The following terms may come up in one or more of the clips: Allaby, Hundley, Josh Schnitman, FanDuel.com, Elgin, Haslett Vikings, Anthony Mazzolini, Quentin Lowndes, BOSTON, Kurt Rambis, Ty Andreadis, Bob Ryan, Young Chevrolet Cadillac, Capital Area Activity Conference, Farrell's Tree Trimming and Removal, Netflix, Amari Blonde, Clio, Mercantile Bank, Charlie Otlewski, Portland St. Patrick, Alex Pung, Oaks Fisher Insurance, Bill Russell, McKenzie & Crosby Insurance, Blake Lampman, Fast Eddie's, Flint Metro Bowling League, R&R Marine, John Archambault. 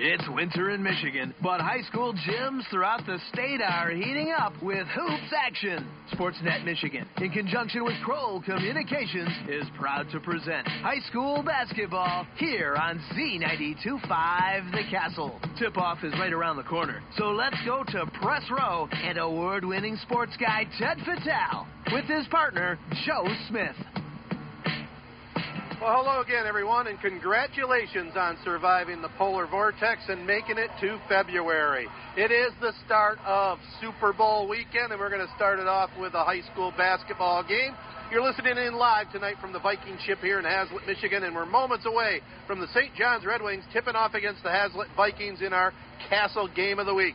It's winter in Michigan, but high school gyms throughout the state are heating up with hoops action. Sportsnet Michigan, in conjunction with Kroll Communications, is proud to present high school basketball here on Z92.5 The Castle. Tip-off is right around the corner, so let's go to Press Row and award-winning sports guy Ted Fatale with his partner, Joe Smith. Well, hello again, everyone, and congratulations on surviving the polar vortex and making it to February. It is the start of Super Bowl weekend, and we're going to start it off with a high school basketball game. You're listening in live tonight from the Viking ship here in Haslett, Michigan, and we're moments away from the St. John's Red Wings tipping off against the Haslett Vikings in our Castle Game of the Week.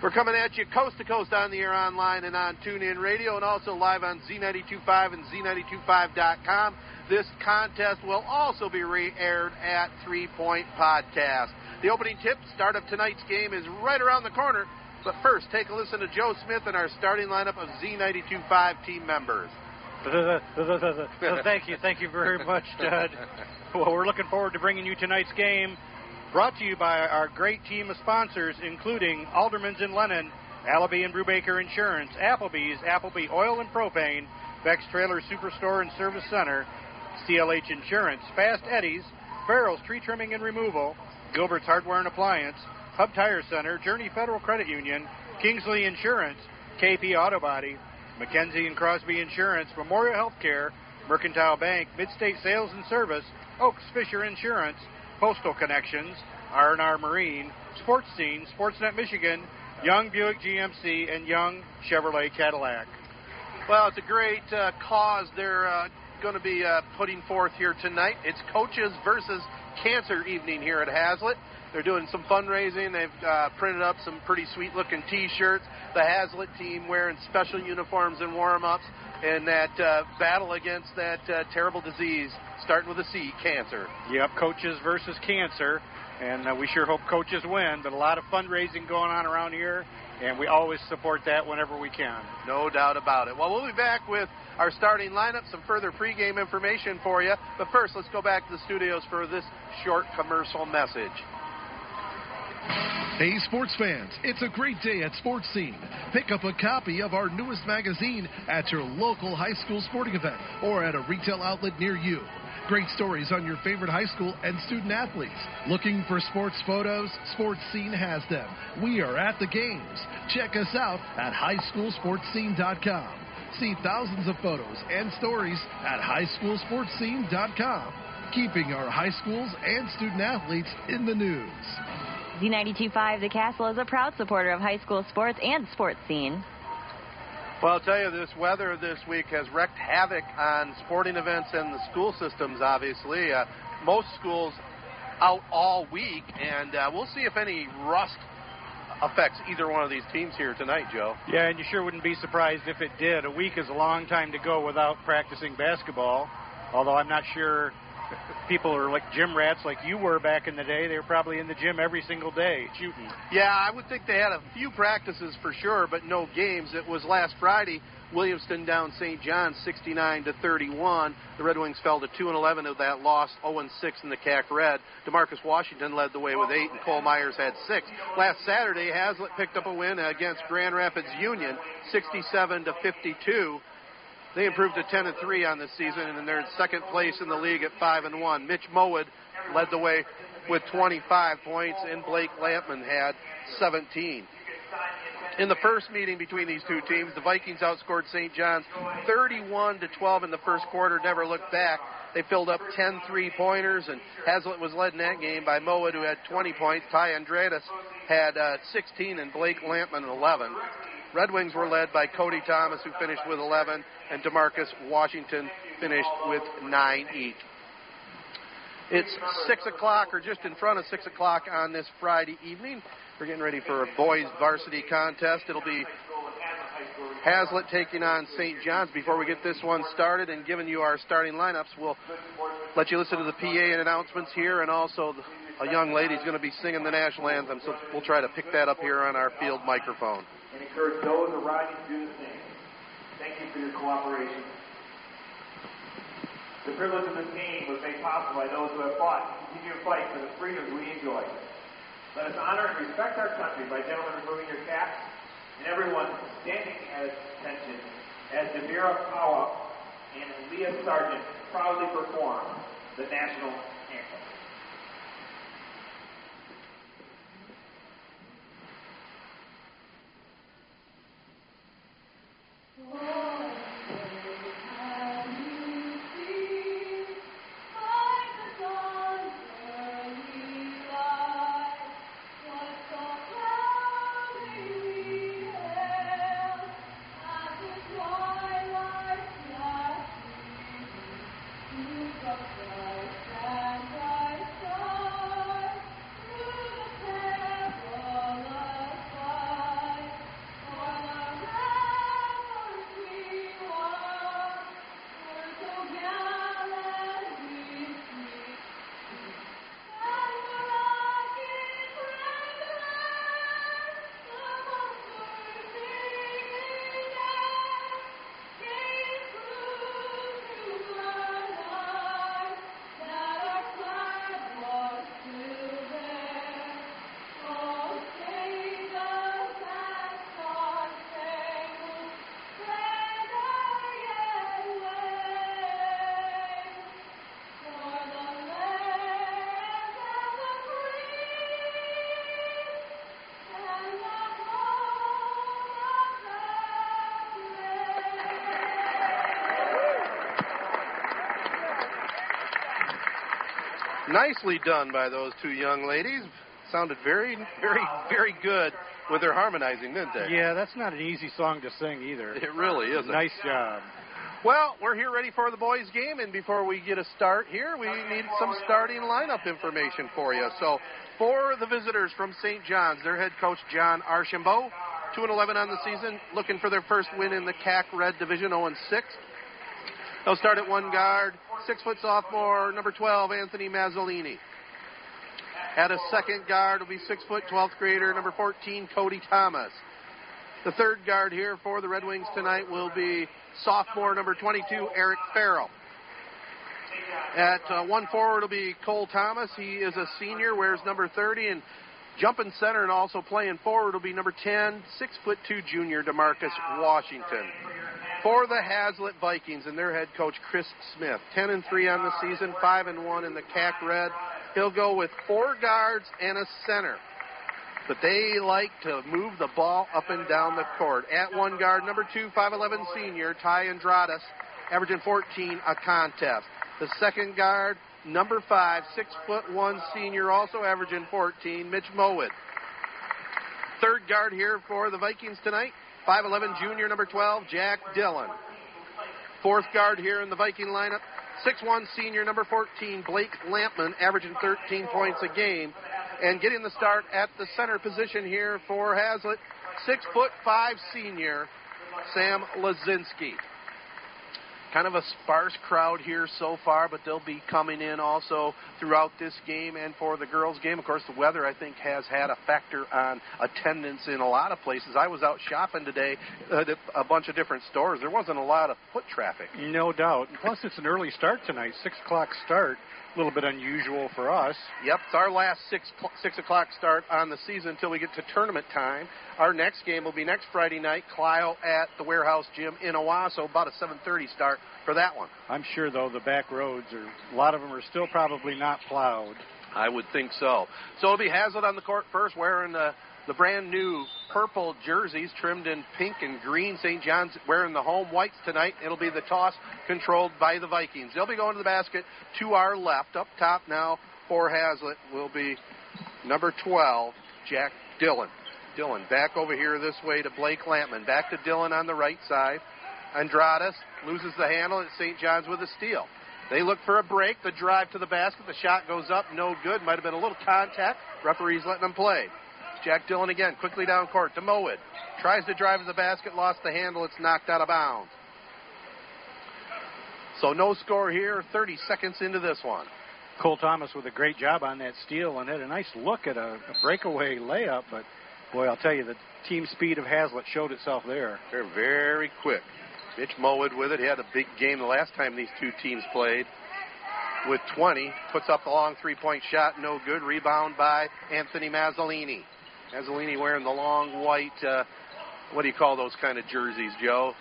We're coming at you coast to coast on the air, online, and on TuneIn Radio, and also live on Z92.5 and Z92.5.com. This contest will also be re-aired at 3 Point Podcast. The opening tip, start of tonight's game, is right around the corner. But first, take a listen to Joe Smith and our starting lineup of Z92.5 team members. Thank you very much, Ted. Well, we're looking forward to bringing you tonight's game, brought to you by our great team of sponsors, including Alderman's and Lennon, Allaby and Brubaker Insurance, Applebee's, Appleby Oil and Propane, Beck's Trailer Superstore and Service Center, CLH Insurance, Fast Eddie's, Farrell's Tree Trimming and Removal, Gilbert's Hardware and Appliance, Hub Tire Center, Journey Federal Credit Union, Kingsley Insurance, KP Auto Body, McKenzie & Crosby Insurance, Memorial Healthcare, Mercantile Bank, Mid-State Sales and Service, Oaks Fisher Insurance, Postal Connections, R&R Marine, Sports Scene, Sportsnet Michigan, Young Buick GMC, and Young Chevrolet Cadillac. Well, it's a great cause they're going to be putting forth here tonight. It's Coaches versus Cancer evening here at Haslett. They're doing some fundraising. They've printed up some pretty sweet-looking T-shirts. The Haslett team wearing special uniforms and warm-ups in that battle against that terrible disease, starting with a C, cancer. Yep, Coaches versus Cancer, and we sure hope coaches win, but a lot of fundraising going on around here, and we always support that whenever we can. No doubt about it. Well, we'll be back with our starting lineup, some further pregame information for you, but first let's go back to the studios for this short commercial message. Hey, sports fans, it's a great day at Sports Scene. Pick up a copy of our newest magazine at your local high school sporting event or at a retail outlet near you. Great stories on your favorite high school and student athletes. Looking for sports photos? Sports Scene has them. We are at the games. Check us out at highschoolsportscene.com. See thousands of photos and stories at highschoolsportscene.com. Keeping our high schools and student athletes in the news. Z92.5 The Castle is a proud supporter of high school sports and Sports Scene. Well, I'll tell you, this weather this week has wreaked havoc on sporting events and the school systems, obviously. Most schools out all week, and we'll see if any rust affects either one of these teams here tonight, Joe. Yeah, and you sure wouldn't be surprised if it did. A week is a long time to go without practicing basketball, although I'm not sure... People are like gym rats like you were back in the day. They were probably in the gym every single day shooting. Yeah, I would think they had a few practices for sure, but no games. It was last Friday, Williamston down St. John's 69-31. The Red Wings fell to 2-11 of that loss, 0-6 in the CAC Red. DeMarcus Washington led the way with 8, and Cole Myers had 6. Last Saturday, Haslett picked up a win against Grand Rapids Union, 67-52. They improved to 10-3 on this season, and they're in second place in the league at 5-1. Mitch Mowat led the way with 25 points, and Blake Lampman had 17. In the first meeting between these two teams, the Vikings outscored St. John's 31-12 in the first quarter, never looked back. They filled up 10 three-pointers, and Haslett was led in that game by Mowat, who had 20 points. Ty Andreadis had 16, and Blake Lampman 11. Red Wings were led by Cody Thomas, who finished with 11, and DeMarcus Washington finished with 9 each. It's 6 o'clock, or just in front of 6 o'clock on this Friday evening. We're getting ready for a boys varsity contest. It'll be Haslett taking on St. John's. Before we get this one started and giving you our starting lineups, we'll let you listen to the PA and announcements here, and also a young lady's going to be singing the national anthem, so we'll try to pick that up here on our field microphone. And encourage those around you to do the same. Thank you for your cooperation. The privilege of this game was made possible by those who have fought and continue to fight for the freedoms we enjoy. Let us honor and respect our country by gentlemen removing your caps and everyone standing at attention as Devira Pawa and Leah Sargent proudly perform the national anthem. Nicely done by those two young ladies. Sounded very, very, very good with their harmonizing, didn't they? Yeah, that's not an easy song to sing either. It really isn't. Nice job. Well, we're here ready for the boys' game, and before we get a start here, we need some starting lineup information for you. So for the visitors from St. John's, their head coach, John Archambault, 2-11 on the season, looking for their first win in the CAC Red Division, 0-6. They'll start at one guard, 6-foot sophomore, number 12, Anthony Mazzolini. At a second guard will be 6-foot 12th grader, number 14, Cody Thomas. The third guard here for the Red Wings tonight will be sophomore, number 22, Eric Farrell. At one forward will be Cole Thomas. He is a senior, wears number 30, and jumping center and also playing forward will be number 10, 6-foot 2 junior, DeMarcus Washington. For the Haslett Vikings and their head coach, Chris Smith, 10-3 on the season, 5-1 in the CAC Red. He'll go with four guards and a center. But they like to move the ball up and down the court. At one guard, number 2, 5'11 senior, Ty Andradas, averaging 14 a contest. The second guard, number 5, 6'1 senior, also averaging 14, Mitch Mowat. Third guard here for the Vikings tonight, 5'11 junior, number 12, Jack Dillon. Fourth guard here in the Viking lineup, 6'1 senior, number 14, Blake Lampman, averaging 13 points a game. And getting the start at the center position here for Haslett, 6'5 senior, Sam Lazinski. Kind of a sparse crowd here so far, but they'll be coming in also throughout this game and for the girls' game. Of course, the weather, I think, has had a factor on attendance in a lot of places. I was out shopping today at a bunch of different stores. There wasn't a lot of foot traffic. No doubt. Plus, it's an early start tonight, 6 o'clock start. A little bit unusual for us. Yep, it's our last 6 o'clock start on the season until we get to tournament time. Our next game will be next Friday night, Clio at the Warehouse Gym in Owosso, about a 7:30 start for that one. I'm sure, though, the back roads, a lot of them are still probably not plowed. I would think so. So it'll be Haslett on the court first, wearing the brand-new purple jerseys trimmed in pink and green. St. John's wearing the home whites tonight. It'll be the toss controlled by the Vikings. They'll be going to the basket to our left. Up top now for Haslett will be number 12, Jack Dillon. Dillon back over here this way to Blake Lampman. Back to Dillon on the right side. Andradas loses the handle, and St. John's with a steal. They look for a break. The drive to the basket. The shot goes up. No good. Might have been a little contact. Referee's letting them play. Jack Dillon again, quickly down court to Mowat. Tries to drive to the basket, lost the handle. It's knocked out of bounds. So no score here, 30 seconds into this one. Cole Thomas with a great job on that steal and had a nice look at a breakaway layup. But, boy, I'll tell you, the team speed of Haslett showed itself there. They're very quick. Mitch Mowat with it. He had a big game the last time these two teams played. with 20. Puts up the long three-point shot, no good. Rebound by Anthony Mazzolini. Mazzolini wearing the long white, what do you call those kind of jerseys, Joe?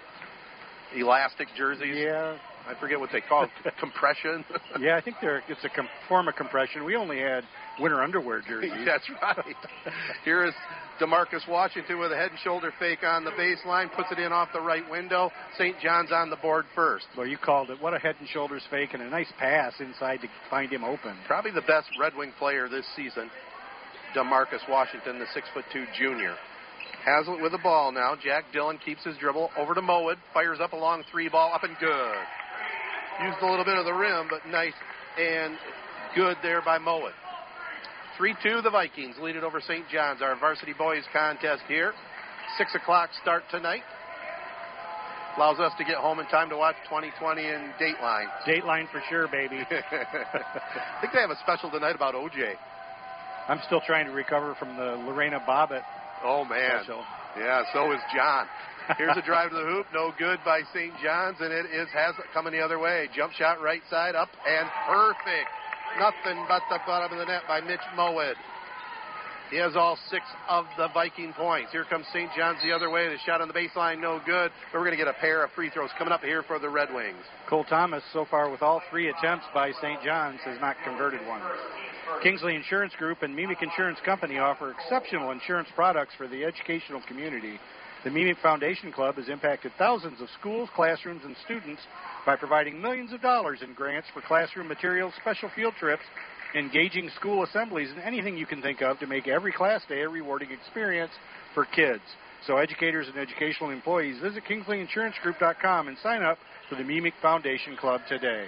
Elastic jerseys? Yeah. I forget what they call them. Compression? Yeah, I think it's a form of compression. We only had winter underwear jerseys. That's right. Here is DeMarcus Washington with a head and shoulder fake on the baseline. Puts it in off the right window. St. John's on the board first. Well, you called it. What a head and shoulders fake and a nice pass inside to find him open. Probably the best Red Wing player this season, DeMarcus Washington, the 6'2" junior. Haslett with the ball now. Jack Dillon keeps his dribble over to Mowat. Fires up a long three ball. Up and good. Used a little bit of the rim, but nice and good there by Mowat. 3-2, the Vikings lead it over St. John's, our varsity boys contest here. 6 o'clock start tonight. Allows us to get home in time to watch 2020 and Dateline. Dateline for sure, baby. I think they have a special tonight about O.J. I'm still trying to recover from the Lorena Bobbitt. Oh, man. Special. Yeah, so is John. Here's a drive to the hoop, no good by St. John's, and it is Haslett coming the other way. Jump shot right side, up and perfect. Nothing but the bottom of the net by Mitch Mowat. He has all 6 of the Viking points. Here comes St. John's the other way. The shot on the baseline, no good. But we're going to get a pair of free throws coming up here for the Red Wings. Cole Thomas, so far with all 3 attempts by St. John's, has not converted one. Kingsley Insurance Group and MEEMIC Insurance Company offer exceptional insurance products for the educational community. The MEEMIC Foundation Club has impacted thousands of schools, classrooms, and students by providing millions of dollars in grants for classroom materials, special field trips, engaging school assemblies, and anything you can think of to make every class day a rewarding experience for kids. So educators and educational employees, visit KingsleyInsuranceGroup.com and sign up for the MEEMIC Foundation Club today.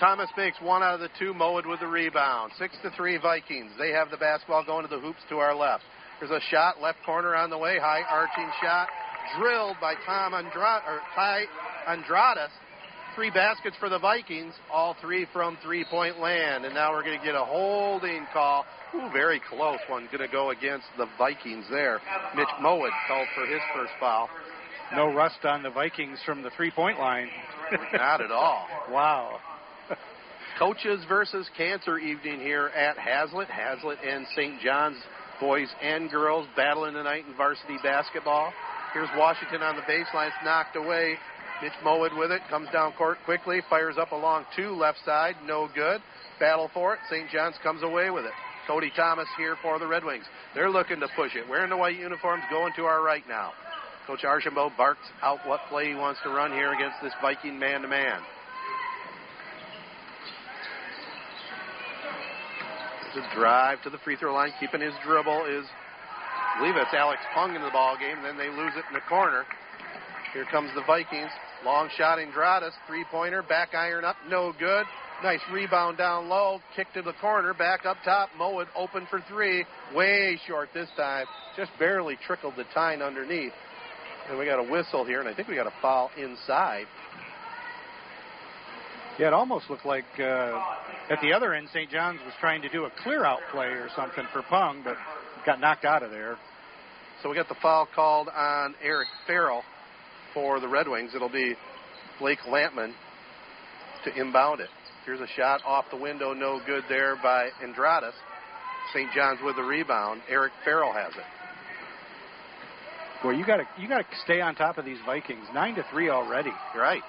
Thomas makes 1 out of the 2, Mowat with the rebound. 6-3 Vikings. They have the basketball going to the hoops to our left. There's a shot, left corner on the way, high arching shot, drilled by Ty Andradas. 3 baskets for the Vikings, all 3 from three-point land. And now we're going to get a holding call. Ooh, very close one. Going to go against the Vikings there. Mitch Mowat called for his first foul. No rust on the Vikings from the three-point line. Not at all. Wow. Coaches versus Cancer evening here at Haslett. Haslett and St. John's. Boys and girls battling tonight in varsity basketball. Here's Washington on the baseline. It's knocked away. Mitch Mowat with it. Comes down court quickly. Fires up along 2 left side. No good. Battle for it. St. John's comes away with it. Cody Thomas here for the Red Wings. They're looking to push it. Wearing the white uniforms, going to our right now. Coach Archambault barks out what play he wants to run here against this Viking man-to-man. The drive to the free throw line, keeping his dribble is, I believe it's Alex Pung in the ball game. Then they lose it in the corner. Here comes the Vikings. Long shot, Andradas, three-pointer, back iron up, no good. Nice rebound down low, kick to the corner, back up top. Mowat open for 3, way short this time. Just barely trickled the tine underneath. And we got a whistle here, and I think we got a foul inside. Yeah, it almost looked like at the other end, St. John's was trying to do a clear-out play or something for Pung, but got knocked out of there. So we got the foul called on Eric Farrell for the Red Wings. It'll be Blake Lampman to inbound it. Here's a shot off the window, no good there by Andradas. St. John's with the rebound. Eric Farrell has it. Boy, you got to stay on top of these Vikings. 9-3 already. Right,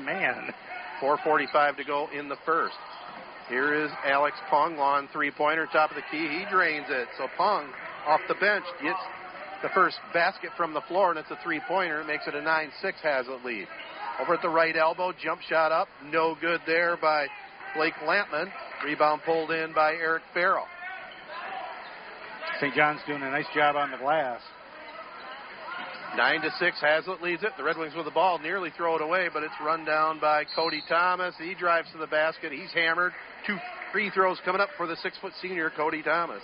man. 4:45 to go in the first. Here is Alex Pung on three-pointer, top of the key. He drains it. So Pung off the bench gets the first basket from the floor, and it's a three-pointer. It makes it a 9-6 Haslett lead. Over at the right elbow, jump shot up. No good there by Blake Lampman. Rebound pulled in by Eric Farrell. St. John's doing a nice job on the glass. 9-6, Haslett leads it. The Red Wings with the ball nearly throw it away, but it's run down by Cody Thomas. He drives to the basket. He's hammered. 2 free throws coming up for the 6-foot senior, Cody Thomas.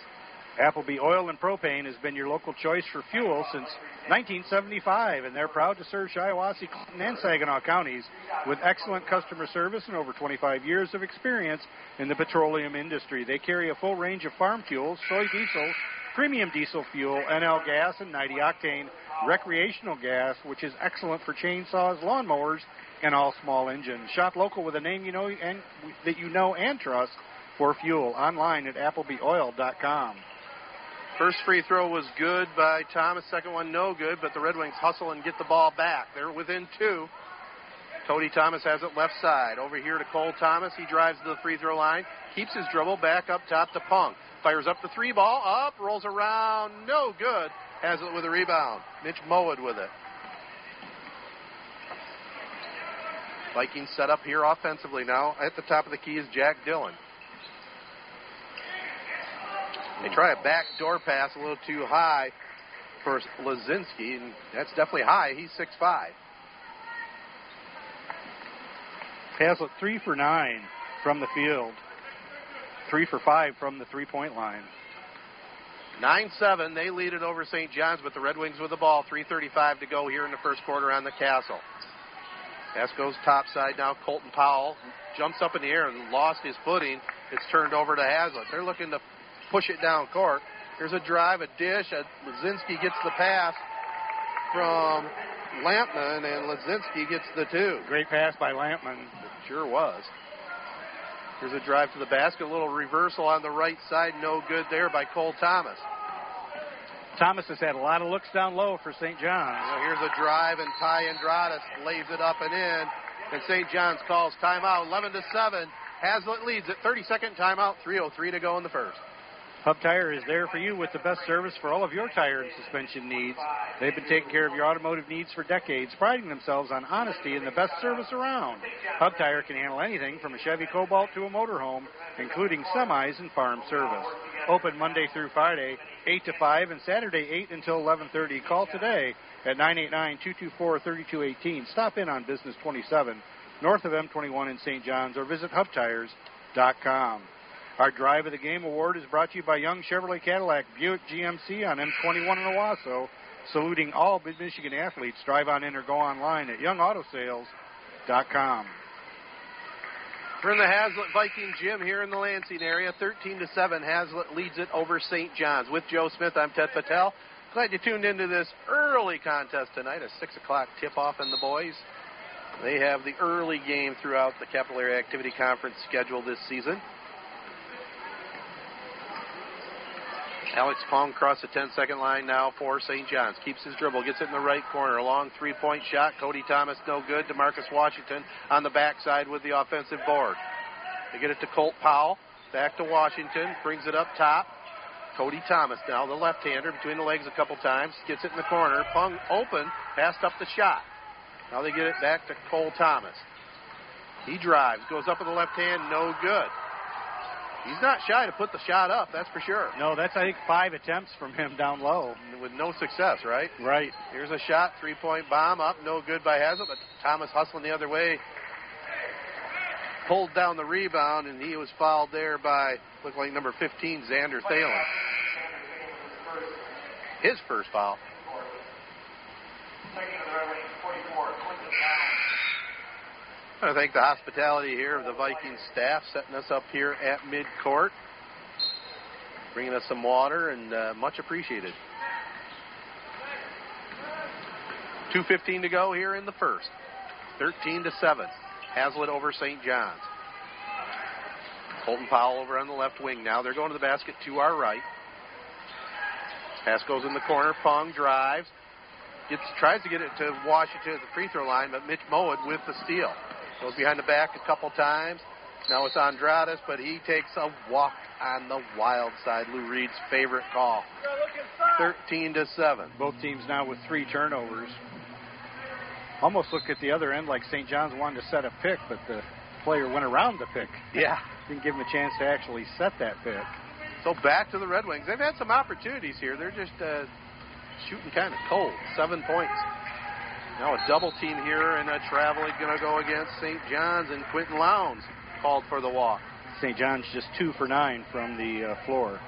Applebee Oil and Propane has been your local choice for fuel since 1975, and they're proud to serve Shiawassee, Clinton, and Saginaw counties with excellent customer service and over 25 years of experience in the petroleum industry. They carry a full range of farm fuels, soy diesel, premium diesel fuel, NL gas, and 90 octane recreational gas, which is excellent for chainsaws, lawnmowers, and all small engines. Shop local with a name you know and that you know and trust for fuel. Online at applebeeoil.com. First free throw was good by Thomas. Second one, no good, but the Red Wings hustle and get the ball back. They're within two. Cody Thomas has it left side. Over here to Cole Thomas. He drives to the free throw line, keeps his dribble back up top to Punk. Fires up the three ball, up, rolls around, no good. Has it with a rebound. Mitch Mowat with it. Vikings set up here offensively now. At the top of the key is Jack Dillon. They try a backdoor pass a little too high for Lazinski, and that's definitely high. He's 6'5". Haslett 3 for 9 from the field. 3 for 5 from the three-point line. 9-7. They lead it over St. John's, but the Red Wings with the ball. 3:35 to go here in the first quarter on the Castle. Pass goes topside now. Colton Powell jumps up in the air and lost his footing. It's turned over to Haslett. They're looking to push it down court. Here's a drive, a dish. Lazinski gets the pass from Lampman, and Lazinski gets the two. Great pass by Lampman. It sure was. Here's a drive to the basket, a little reversal on the right side, no good there by Cole Thomas. Thomas has had a lot of looks down low for St. John's. Well, here's a drive, and Ty Andradas lays it up and in, and St. John's calls timeout, 11-7. Haslett leads at 32nd timeout, 3:03 to go in the first. Hub Tire is there for you with the best service for all of your tire and suspension needs. They've been taking care of your automotive needs for decades, priding themselves on honesty and the best service around. Hub Tire can handle anything from a Chevy Cobalt to a motorhome, including semis and farm service. Open Monday through Friday, 8 to 5, and Saturday, 8 until 11:30. Call today at 989-224-3218. Stop in on Business 27, north of M21 in St. John's, or visit hubtires.com. Our Drive of the Game award is brought to you by Young Chevrolet Cadillac, Buick GMC on M21 in Owosso, saluting all Mid-Michigan athletes. Drive on in or go online at youngautosales.com. We're in the Haslett Viking Gym here in the Lansing area. 13-7, Haslett leads it over St. John's. With Joe Smith, I'm Ted Patel. Glad you tuned into this early contest tonight, a 6 o'clock tip-off in the boys. They have the early game throughout the Capital Area Activity Conference schedule this season. Alex Palm across the 10-second line now for St. John's. Keeps his dribble, gets it in the right corner. A long three-point shot. Cody Thomas no good. DeMarcus Washington on the backside with the offensive board. They get it to Colt Powell. Back to Washington. Brings it up top. Cody Thomas now, the left-hander, between the legs a couple times. Gets it in the corner. Pung open. Passed up the shot. Now they get it back to Cole Thomas. He drives. Goes up with the left hand. No good. He's not shy to put the shot up, that's for sure. No, that's, I think, 5 attempts from him down low. With no success, right? Right. Here's a shot, three-point bomb up, no good by Haslett, but Thomas hustling the other way. Pulled down the rebound, and he was fouled there by, looked like number 15, Xander Thalen. His first foul. I thank the hospitality here of the Vikings staff setting us up here at midcourt, bringing us some water, and much appreciated. 2:15 to go here in the first. 13-7. Haslett over St. John's. Colton Powell over on the left wing now. They're going to the basket to our right. Pass goes in the corner. Pong drives. Tries to get it to Washington at the free throw line, but Mitch Mowat with the steal. Goes behind the back a couple times. Now it's Andradas, but he takes a walk on the wild side. Lou Reed's favorite call. 13-7. Both teams now with 3 turnovers. Almost look at the other end like St. John's wanted to set a pick, but the player went around the pick. Yeah. Didn't give him a chance to actually set that pick. So back to the Red Wings. They've had some opportunities here. They're just shooting kind of cold. 7 points. Now a double team here, and a travel is going to go against St. John's, and Quentin Lowndes called for the walk. St. John's just 2 for 9 from the floor.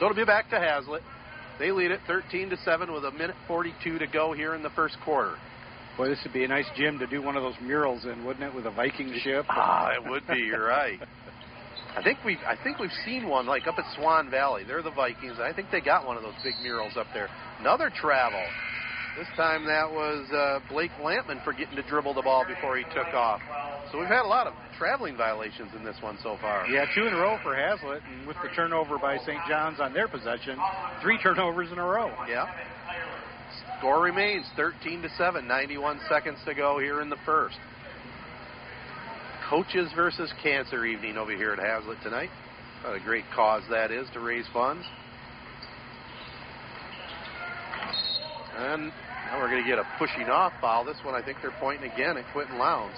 So it'll be back to Haslett. They lead it 13-7 with 1:42 to go here in the first quarter. Boy, this would be a nice gym to do one of those murals in, wouldn't it, with a Viking ship? It would be. You're right. I think we've seen one like up at Swan Valley. They're the Vikings. I think they got one of those big murals up there. Another travel. This time that was Blake Lampman for getting to dribble the ball before he took off. So we've had a lot of traveling violations in this one so far. Yeah, two in a row for Haslett, and with the turnover by St. John's on their possession, three turnovers in a row. Yeah. Score remains 13-7, 91 seconds to go here in the first. Coaches versus Cancer evening over here at Haslett tonight. What a great cause that is to raise funds. And now we're going to get a pushing off foul. This one I think they're pointing again at Quentin Lowndes.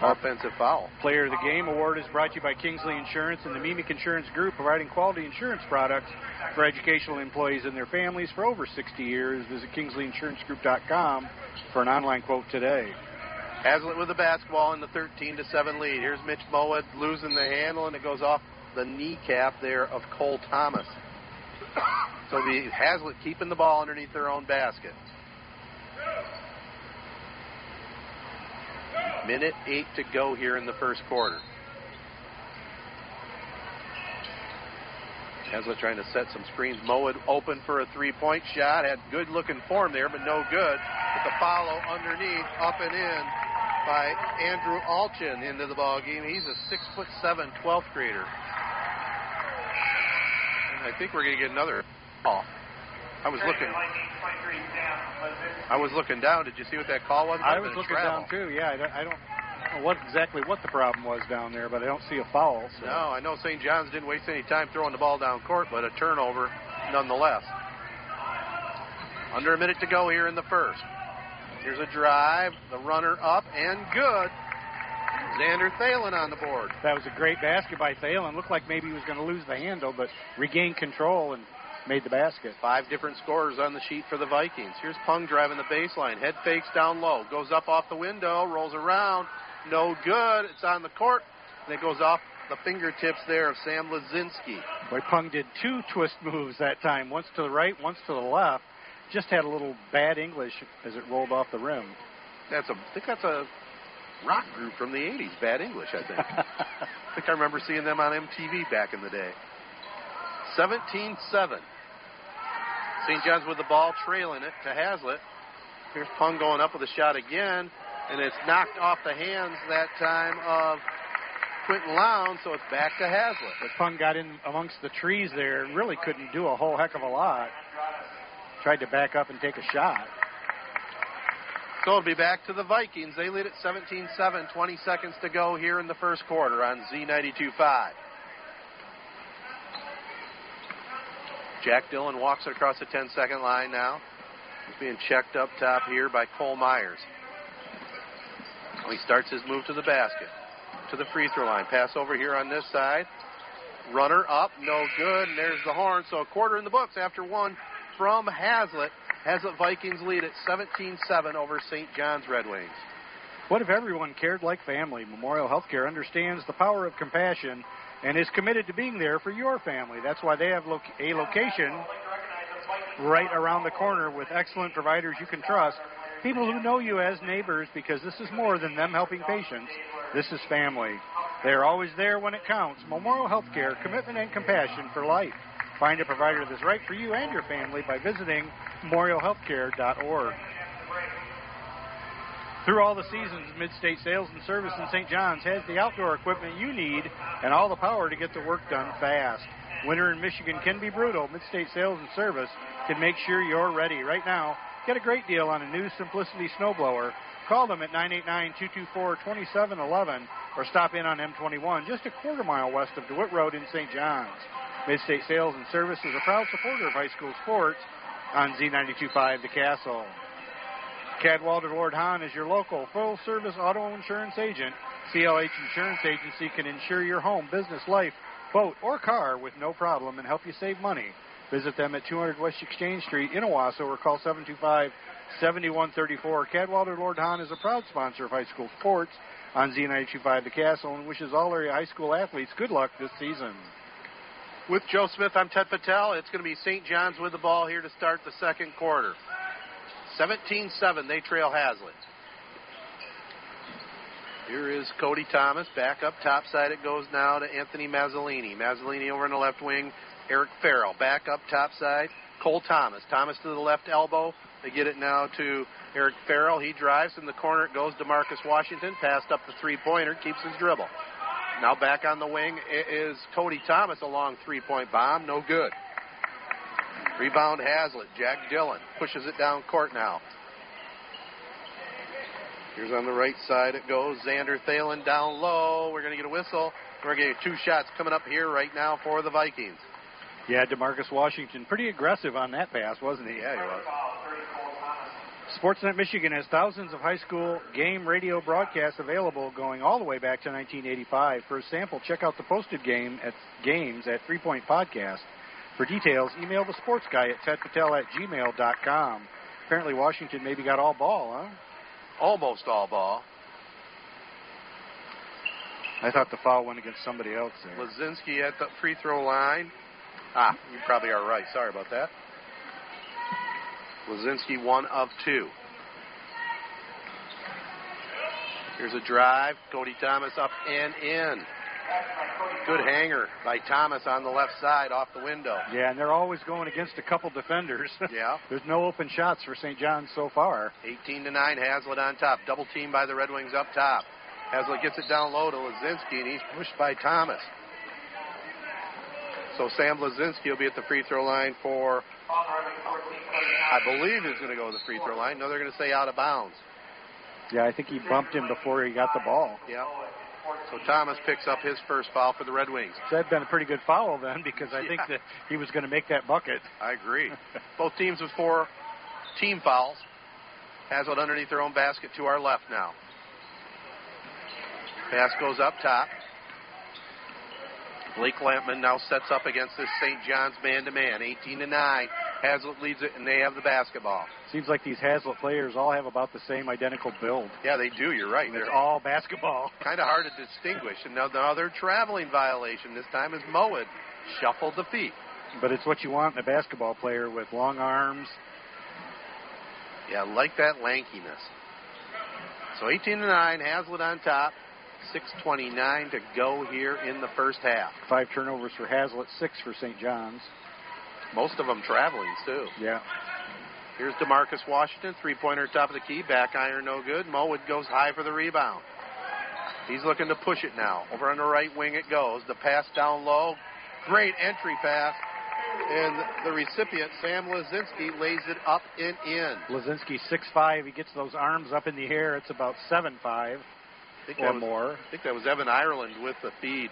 Offensive foul. Player of the Game award is brought to you by Kingsley Insurance and the MEEMIC Insurance Group, providing quality insurance products for educational employees and their families for over 60 years. Visit KingsleyInsuranceGroup.com for an online quote today. Haslett with the basketball in the 13-7 lead. Here's Mitch Mowat losing the handle, and it goes off the kneecap there of Cole Thomas. So the Haslett keeping the ball underneath their own basket. 1:08 to go here in the first quarter. Haslett trying to set some screens. Mowat open for a three-point shot. Had good-looking form there, but no good. But the follow underneath, up and in by Andrew Alchin into the ballgame. He's a 6'7", 12th grader. And I think we're going to get another call. I was looking down. Did you see what that call was? I was looking down too. Yeah, I don't know exactly what the problem was down there, but I don't see a foul. So. No, I know St. John's didn't waste any time throwing the ball down court, but a turnover nonetheless. Under a minute to go here in the first. Here's a drive, the runner up, and good. Xander Thalen on the board. That was a great basket by Thalen. Looked like maybe he was going to lose the handle, but regained control and made the basket. Five different scorers on the sheet for the Vikings. Here's Pung driving the baseline. Head fakes down low. Goes up off the window. Rolls around. No good. It's on the court. And it goes off the fingertips there of Sam Lazinski. Boy, Pung did two twist moves that time. Once to the right, once to the left. Just had a little bad English as it rolled off the rim. I think that's a rock group from the 80s. Bad English, I think. I think I remember seeing them on MTV back in the day. 17-7. St. John's with the ball, trailing it to Haslett. Here's Pung going up with a shot again, and it's knocked off the hands that time of Quentin Lowndes, so it's back to Haslett. But Pung got in amongst the trees there and really couldn't do a whole heck of a lot. Tried to back up and take a shot. So it'll be back to the Vikings. They lead at 17-7, 20 seconds to go here in the first quarter on Z92.5. Jack Dillon walks it across the 10-second line now. He's being checked up top here by Cole Myers. He starts his move to the basket, to the free throw line. Pass over here on this side. Runner up, no good, and there's the horn. So a quarter in the books after one from Haslett. Haslett Vikings lead at 17-7 over St. John's Red Wings. What if everyone cared like family? Memorial Healthcare understands the power of compassion and is committed to being there for your family. That's why they have a location right around the corner with excellent providers you can trust, people who know you as neighbors, because this is more than them helping patients. This is family. They're always there when it counts. Memorial Healthcare, commitment and compassion for life. Find a provider that's right for you and your family by visiting memorialhealthcare.org. Through all the seasons, Mid-State Sales and Service in St. John's has the outdoor equipment you need and all the power to get the work done fast. Winter in Michigan can be brutal. Mid-State Sales and Service can make sure you're ready. Right now, get a great deal on a new Simplicity snowblower. Call them at 989-224-2711 or stop in on M21 just a quarter mile west of DeWitt Road in St. John's. Mid-State Sales and Service is a proud supporter of high school sports on Z92.5 The Castle. Cadwalder Lord Hahn is your local full-service auto insurance agent. CLH Insurance Agency can insure your home, business, life, boat, or car with no problem and help you save money. Visit them at 200 West Exchange Street in Owosso or call 725-7134. Cadwalder Lord Hahn is a proud sponsor of high school sports on Z92.5 The Castle and wishes all area high school athletes good luck this season. With Joe Smith, I'm Ted Patel. It's going to be St. John's with the ball here to start the second quarter. 17-7, they trail Haslett. Here is Cody Thomas. Back up topside it goes now to Anthony Mazzolini. Mazzolini over in the left wing. Eric Farrell. Back up topside. Cole Thomas. Thomas to the left elbow. They get it now to Eric Farrell. He drives in the corner. It goes to Marcus Washington. Passed up the three-pointer. Keeps his dribble. Now back on the wing is Cody Thomas. A long three-point bomb. No good. Rebound Haslett. Jack Dillon pushes it down court now. Here's on the right side it goes. Xander Thalen down low. We're going to get a whistle. We're going to get two shots coming up here right now for the Vikings. Yeah, DeMarcus Washington, pretty aggressive on that pass, wasn't he? Yeah, he was. Sportsnet Michigan has thousands of high school game radio broadcasts available going all the way back to 1985. For a sample, check out the posted games at 3 Point Podcast. For details, email the sports guy at tedpatel@gmail.com. Apparently Washington maybe got all ball, huh? Almost all ball. I thought the foul went against somebody else there. Lazinski at the free throw line. Ah, you probably are right. Sorry about that. Lazinski, one of two. Here's a drive. Cody Thomas up and in. Good hanger by Thomas on the left side off the window. Yeah, and they're always going against a couple defenders. Yeah. There's no open shots for St. John's so far. 18-9, Haslett on top. Double team by the Red Wings up top. Haslett gets it down low to Lazinski, and he's pushed by Thomas. So Sam Lazinski will be at the free throw line for, I believe he's going to go to the free throw line. No, they're going to say out of bounds. Yeah, I think he bumped him before he got the ball. Yeah. So Thomas picks up his first foul for the Red Wings. That'd been a pretty good foul then because I think that he was going to make that bucket. I agree. Both teams with four team fouls. Haslett underneath their own basket to our left now. Pass goes up top. Blake Lampman now sets up against this St. John's man-to-man. 18-9. Haslett leads it, and they have the basketball. Seems like these Haslett players all have about the same identical build. Yeah, they do. You're right. They're all basketball. Kind of hard to distinguish. And now the other traveling violation this time is Mowat. Shuffled the feet. But it's what you want in a basketball player with long arms. Yeah, like that lankiness. So 18-9. Haslett on top. 6:29 to go here in the first half. 5 turnovers for Haslett, 6 for St. John's. Most of them traveling, too. Yeah. Here's DeMarcus Washington, three-pointer top of the key, back iron no good. Mowat goes high for the rebound. He's looking to push it now. Over on the right wing it goes. The pass down low. Great entry pass. And the recipient, Sam Lazinski, lays it up and in. Lazinski, 6'5". He gets those arms up in the air. It's about 7'5". I think that was Evan Ireland with the feed.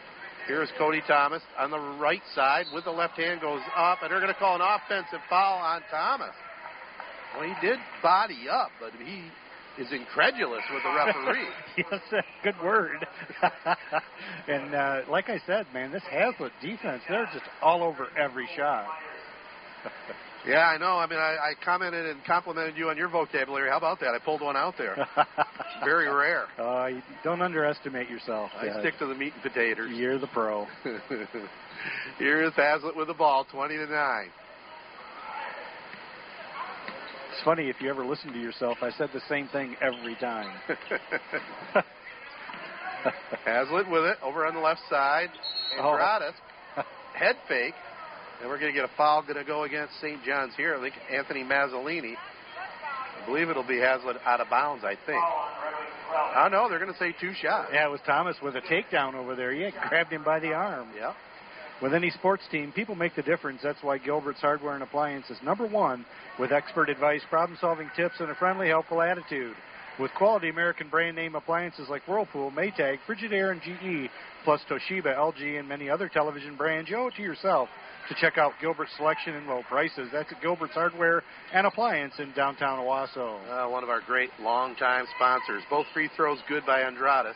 Here's Cody Thomas on the right side with the left hand goes up, and they're going to call an offensive foul on Thomas. Well, he did body up, but he is incredulous with the referee. Yes, good word. And like I said, man, this Haslett defense, they're just all over every shot. Yeah, I know. I mean, I commented and complimented you on your vocabulary. How about that? I pulled one out there. Very rare. You don't underestimate yourself. I stick to the meat and potatoes. You're the pro. Here is Haslett with the ball, 20-9. It's funny, if you ever listen to yourself, I said the same thing every time. Haslett with it over on the left side. Andradas, head fake. And we're going to get a foul going to go against St. John's here. I think Anthony Mazzolini. I believe it'll be Haslett out of bounds, I think. I know, they're going to say two shots. Yeah, it was Thomas with a takedown over there. He grabbed him by the arm. Yeah. With any sports team, people make the difference. That's why Gilbert's Hardware and Appliance is number one with expert advice, problem-solving tips, and a friendly, helpful attitude. With quality American brand name appliances like Whirlpool, Maytag, Frigidaire, and GE, plus Toshiba, LG, and many other television brands, you owe it to yourself to check out Gilbert's selection and low prices. That's at Gilbert's Hardware and Appliance in downtown Owosso. One of our great longtime sponsors. Both free throws good by Andradas.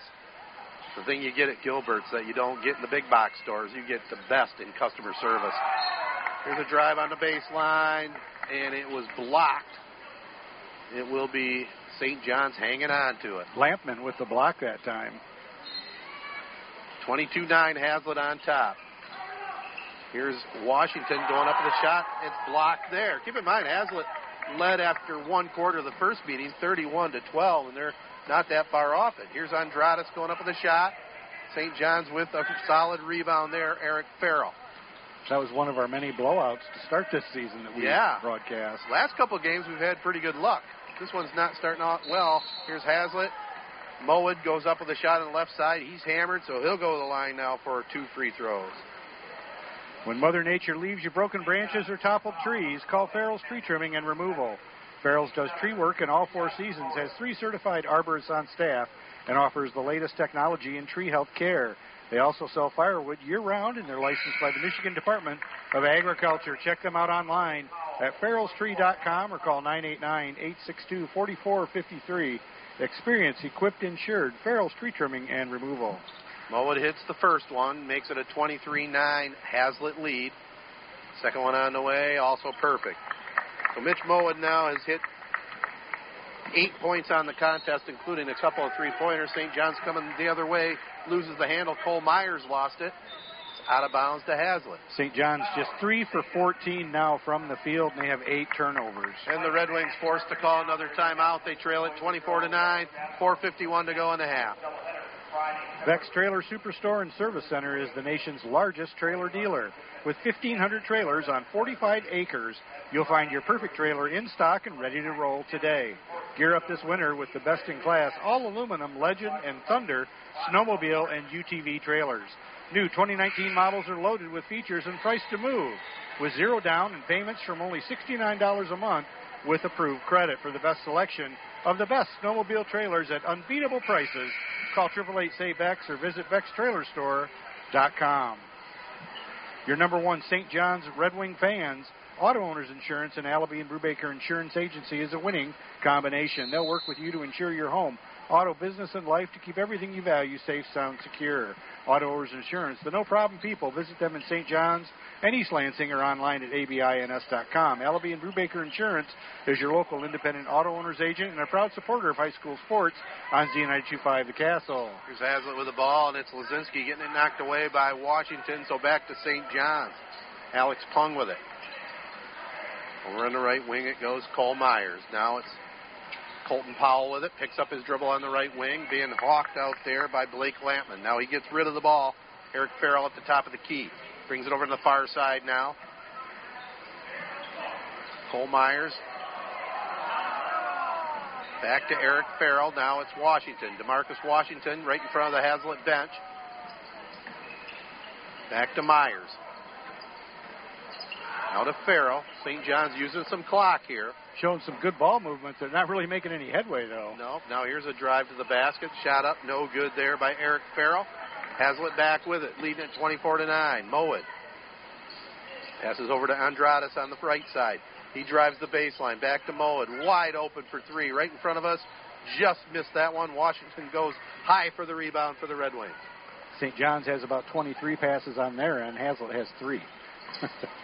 The thing you get at Gilbert's that you don't get in the big box stores, you get the best in customer service. Here's a drive on the baseline, and it was blocked. It will be St. John's hanging on to it. Lampman with the block that time. 22-9, Haslett on top. Here's Washington going up with a shot. It's blocked there. Keep in mind, Haslett led after one quarter of the first meeting, 31-12, and they're not that far off it. Here's Andradas going up with a shot. St. John's with a solid rebound there, Eric Farrell. That was one of our many blowouts to start this season that we broadcast. Last couple of games we've had pretty good luck. This one's not starting out well. Here's Haslett. Mowed goes up with a shot on the left side. He's hammered, so he'll go to the line now for two free throws. When Mother Nature leaves you broken branches or toppled trees, call Farrell's Tree Trimming and Removal. Farrell's does tree work in all four seasons, has three certified arborists on staff, and offers the latest technology in tree health care. They also sell firewood year-round, and they're licensed by the Michigan Department of Agriculture. Check them out online at farrellstree.com or call 989-862-4453. Experience equipped insured, Farrell's Tree Trimming and Removal. Mowat hits the first one, makes it a 23-9 Haslett lead. Second one on the way, also perfect. So Mitch Mowat now has hit 8 points on the contest, including a couple of three-pointers. St. John's coming the other way, loses the handle. Cole Myers lost it. It's out of bounds to Haslett. St. John's just 3 for 14 now from the field, and they have 8 turnovers. And the Red Wings forced to call another timeout. They trail it 24-9, 4:51 to go in the half. Vex Trailer Superstore and Service Center is the nation's largest trailer dealer. With 1,500 trailers on 45 acres, you'll find your perfect trailer in stock and ready to roll today. Gear up this winter with the best-in-class all-aluminum Legend and Thunder snowmobile and UTV trailers. New 2019 models are loaded with features and priced to move, with zero down and payments from only $69 a month with approved credit. For the best selection of the best snowmobile trailers at unbeatable prices, call 888-SAVE-VEX or visit VexTrailerStore.com. Your number one St. John's Red Wing fans, Auto Owners Insurance and Allaby and Brubaker Insurance Agency is a winning combination. They'll work with you to insure your home, auto, business, and life to keep everything you value safe, sound, secure. Auto Owners Insurance, the no-problem people. Visit them in St. John's and East Lansing or online at abins.com. Allaby and Brubaker Insurance is your local independent auto owners agent and a proud supporter of high school sports on Z92.5 The Castle. Here's Haslett with the ball, and it's Lazinski getting it knocked away by Washington, so back to St. John's. Alex Pung with it. Over on the right wing it goes, Cole Myers. Now it's Colton Powell with it, picks up his dribble on the right wing, being hawked out there by Blake Lampman. Now he gets rid of the ball. Eric Farrell at the top of the key. Brings it over to the far side now. Cole Myers. Back to Eric Farrell. Now it's Washington. DeMarcus Washington right in front of the Haslett bench. Back to Myers. Now to Farrell. St. John's using some clock here. Showing some good ball movement. They're not really making any headway, though. No. Now here's a drive to the basket. Shot up. No good there by Eric Farrell. Haslett back with it. Leading at 24-9. Mowat. Passes over to Andradas on the right side. He drives the baseline. Back to Mowat. Wide open for three. Right in front of us. Just missed that one. Washington goes high for the rebound for the Red Wings. St. John's has about 23 passes on their end. Haslett has 3.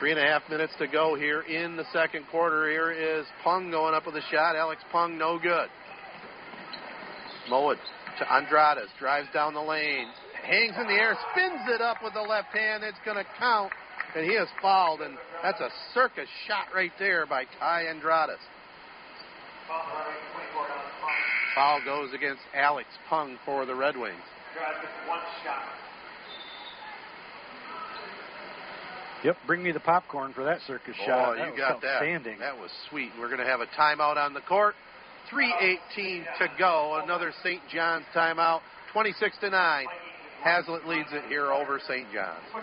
3.5 minutes to go here in the second quarter. Here is Pung going up with a shot. Alex Pung, no good. Mowat to Andradas, drives down the lane, hangs in the air, spins it up with the left hand. It's going to count, and he is fouled, and that's a circus shot right there by Ty Andradas. Foul goes against Alex Pung for the Red Wings. One shot. Yep, bring me the popcorn for that circus shot. Oh, you got that. Outstanding. That was sweet. We're going to have a timeout on the court. 3:18 to go. Another St. John's timeout. 26-9. Haslett leads it here over St. John's.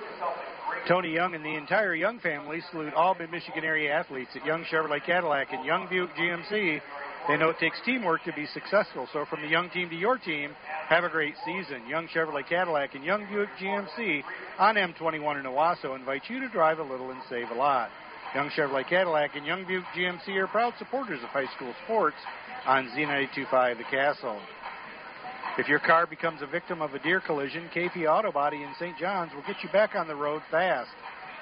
Tony Young and the entire Young family salute all Mid-Michigan area athletes at Young Chevrolet Cadillac and Young Buick GMC. They know it takes teamwork to be successful. So from the Young team to your team, have a great season. Young Chevrolet Cadillac and Young Buick GMC on M21 in Owosso invite you to drive a little and save a lot. Young Chevrolet Cadillac and Young Buick GMC are proud supporters of high school sports on Z92.5 The Castle. If your car becomes a victim of a deer collision, KP Auto Body in St. John's will get you back on the road fast.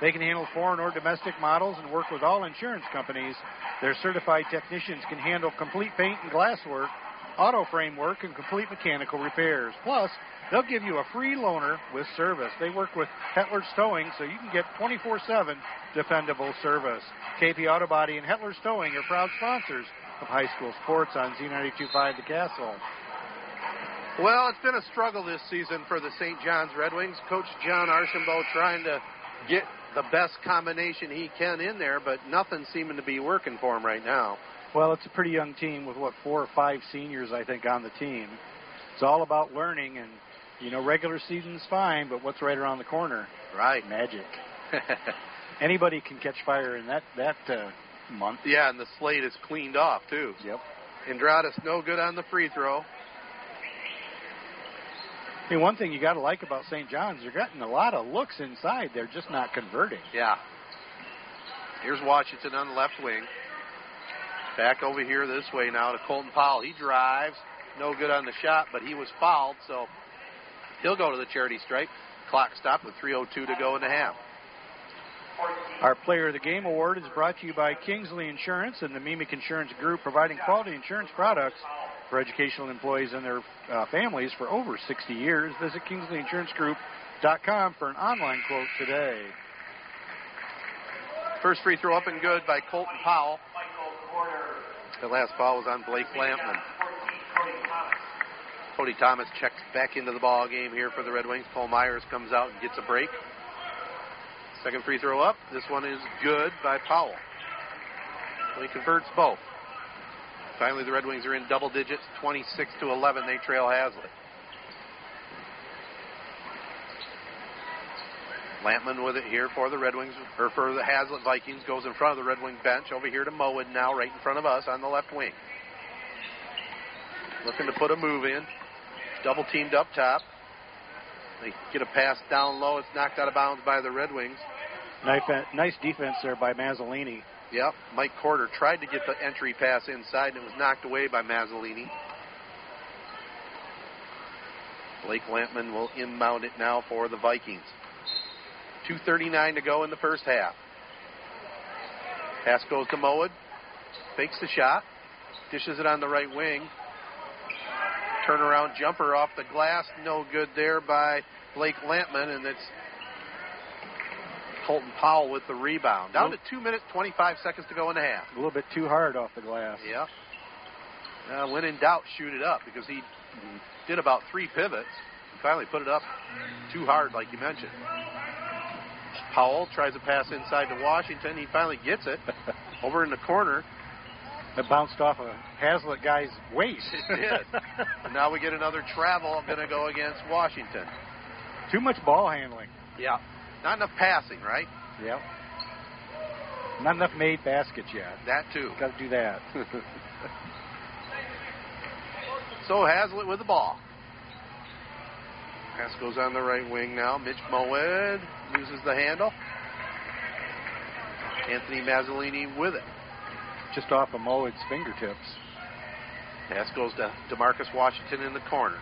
They can handle foreign or domestic models and work with all insurance companies. Their certified technicians can handle complete paint and glass work, auto frame work, and complete mechanical repairs. Plus, they'll give you a free loaner with service. They work with Hetler's Towing, so you can get 24/7 dependable service. KP Auto Body and Hetler's Towing are proud sponsors of high school sports on Z92.5 The Castle. Well, it's been a struggle this season for the St. John's Red Wings. Coach John Archambault trying to get the best combination he can in there, but nothing seeming to be working for him right now. Well, it's a pretty young team with, what, 4 or 5 seniors, I think, on the team. It's all about learning, and, you know, regular season's fine, but what's right around the corner? Right. Magic. Anybody can catch fire in that month. Yeah, and the slate is cleaned off, too. Yep. Andrada's no good on the free throw. I mean, one thing you got to like about St. John's, you're getting a lot of looks inside. They're just not converting. Yeah. Here's Washington on the left wing. Back over here this way now to Colton Powell. He drives. No good on the shot, but he was fouled, so he'll go to the charity stripe. Clock stopped with 3:02 to go in the half. Our Player of the Game Award is brought to you by Kingsley Insurance and the MEEMIC Insurance Group, providing quality insurance products for educational employees and their families for over 60 years. Visit KingsleyInsuranceGroup.com for an online quote today. First free throw up and good by Colton Powell. The last foul was on Blake Lampman. Cody Thomas checks back into the ball game here for the Red Wings. Cole Myers comes out and gets a break. Second free throw up. This one is good by Powell. He converts both. Finally, the Red Wings are in double digits, 26-11. They trail Haslett. Lampman with it here for the Red Wings, or for the Haslett Vikings, goes in front of the Red Wing bench over here to Moen now, right in front of us on the left wing. Looking to put a move in. Double teamed up top. They get a pass down low. It's knocked out of bounds by the Red Wings. Nice defense there by Mazzolini. Yep, Mike Corder tried to get the entry pass inside, and it was knocked away by Mazzolini. Blake Lampman will inbound it now for the Vikings. 2:39 to go in the first half. Pass goes to Moen. Fakes the shot. Dishes it on the right wing. Turnaround jumper off the glass. No good there by Blake Lampman, and it's Colton Powell with the rebound. Down to 2 minutes, 25 seconds to go in the half. A little bit too hard off the glass. Yeah. When in doubt, shoot it up, because he did about 3 pivots. And finally put it up too hard, like you mentioned. Powell tries to pass inside to Washington. He finally gets it over in the corner. It bounced off a Haslett guy's waist. It did. And now we get another travel. I'm going to go against Washington. Too much ball handling. Yeah. Not enough passing, right? Yep. Not enough made baskets yet. That, too. Got to do that. So Haslett with the ball. Pass goes on the right wing now. Mitch Moen loses the handle. Anthony Mazzolini with it. Just off of Moen's fingertips. Pass goes to DeMarcus Washington in the corner.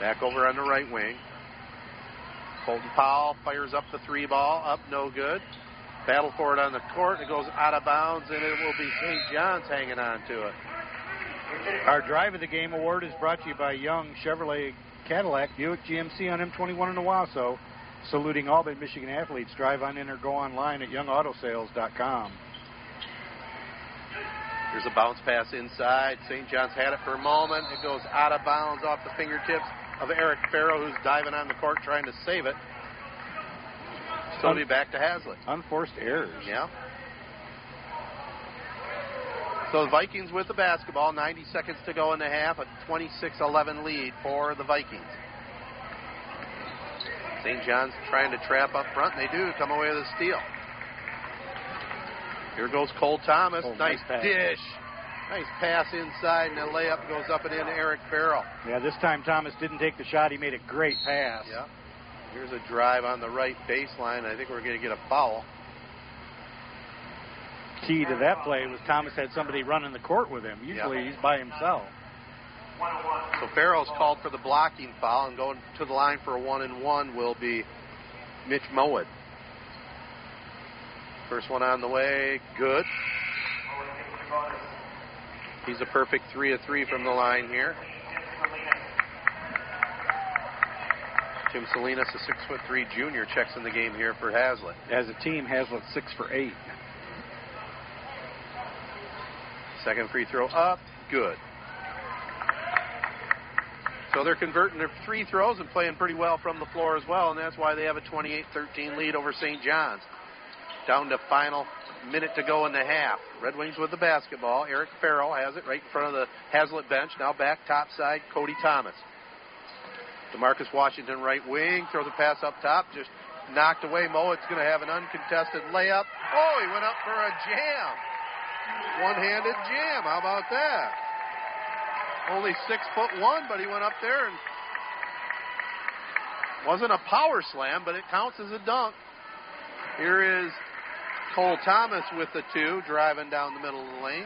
Back over on the right wing. Colton Powell fires up the 3 ball. Up, no good. Battle for it on the court. It goes out of bounds, and it will be St. John's hanging on to it. Our Drive of the Game Award is brought to you by Young Chevrolet Cadillac, Buick GMC on M21 in Owosso, saluting all but Michigan athletes. Drive on in or go online at youngautosales.com. Here's a bounce pass inside. St. John's had it for a moment. It goes out of bounds off the fingertips of Eric Farrow, who's diving on the court trying to save it. Stoney back to Haslett. Unforced errors. Yeah. So the Vikings with the basketball. 90 seconds to go in the half. A 26-11 lead for the Vikings. St. John's trying to trap up front, and they do come away with a steal. Here goes Cole Thomas. Nice dish. Nice pass inside, and the layup goes up and in to Eric Farrell. Yeah, this time Thomas didn't take the shot. He made a great pass. Yeah. Here's a drive on the right baseline. I think we're going to get a foul. Key to that play was Thomas had somebody running the court with him. Usually he's by himself. So Farrell's called for the blocking foul, and going to the line for a 1-and-1 will be Mitch Moen. First one on the way. Good. He's a perfect 3 of 3 from the line here. Tim Salinas, a 6'3" junior, checks in the game here for Haslett. As a team, Haslett 6 for 8. Second free throw up, good. So they're converting their free throws and playing pretty well from the floor as well, and that's why they have a 28-13 lead over St. John's. Down to final minute to go in the half. Red Wings with the basketball. Eric Farrell has it right in front of the Haslett bench. Now back topside, Cody Thomas. DeMarcus Washington, right wing, throws a pass up top, just knocked away. Mowat's going to have an uncontested layup. Oh, he went up for a jam. One-handed jam. How about that? Only 6'1", but he went up there and wasn't a power slam, but it counts as a dunk. Here is Cole Thomas with the two, driving down the middle of the lane.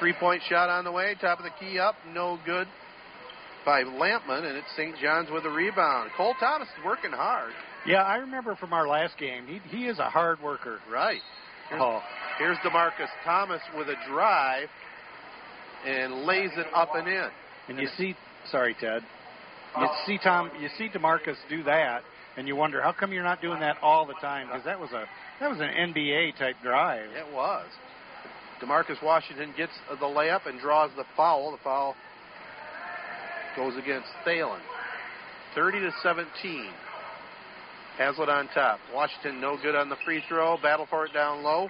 Three-point shot on the way, top of the key up, no good by Lampman, and it's St. John's with a rebound. Cole Thomas is working hard. Yeah, I remember from our last game, he is a hard worker. Right. Here's DeMarcus Thomas with a drive and lays it up and in. And you see, sorry, Ted, you see DeMarcus do that, and you wonder how come you're not doing that all the time, because that was an NBA type drive. It was. DeMarcus Washington gets the layup and draws the foul. The foul goes against Thalen. 30-17. Haslett on top. Washington no good on the free throw. Battle for it down low.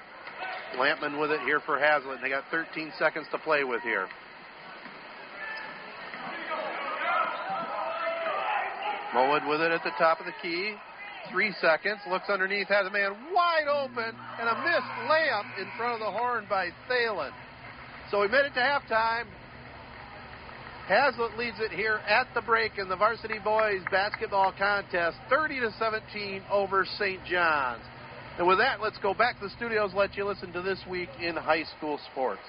Lampman with it here for Haslett. They got 13 seconds to play with here. Mowat with it at the top of the key. 3 seconds. Looks underneath. Has a man wide open. And a missed layup in front of the horn by Thalen. So we made it to halftime. Haslett leads it here at the break in the varsity boys basketball contest, 30-17 over St. John's. And with that, let's go back to the studios, let you listen to this week in high school sports.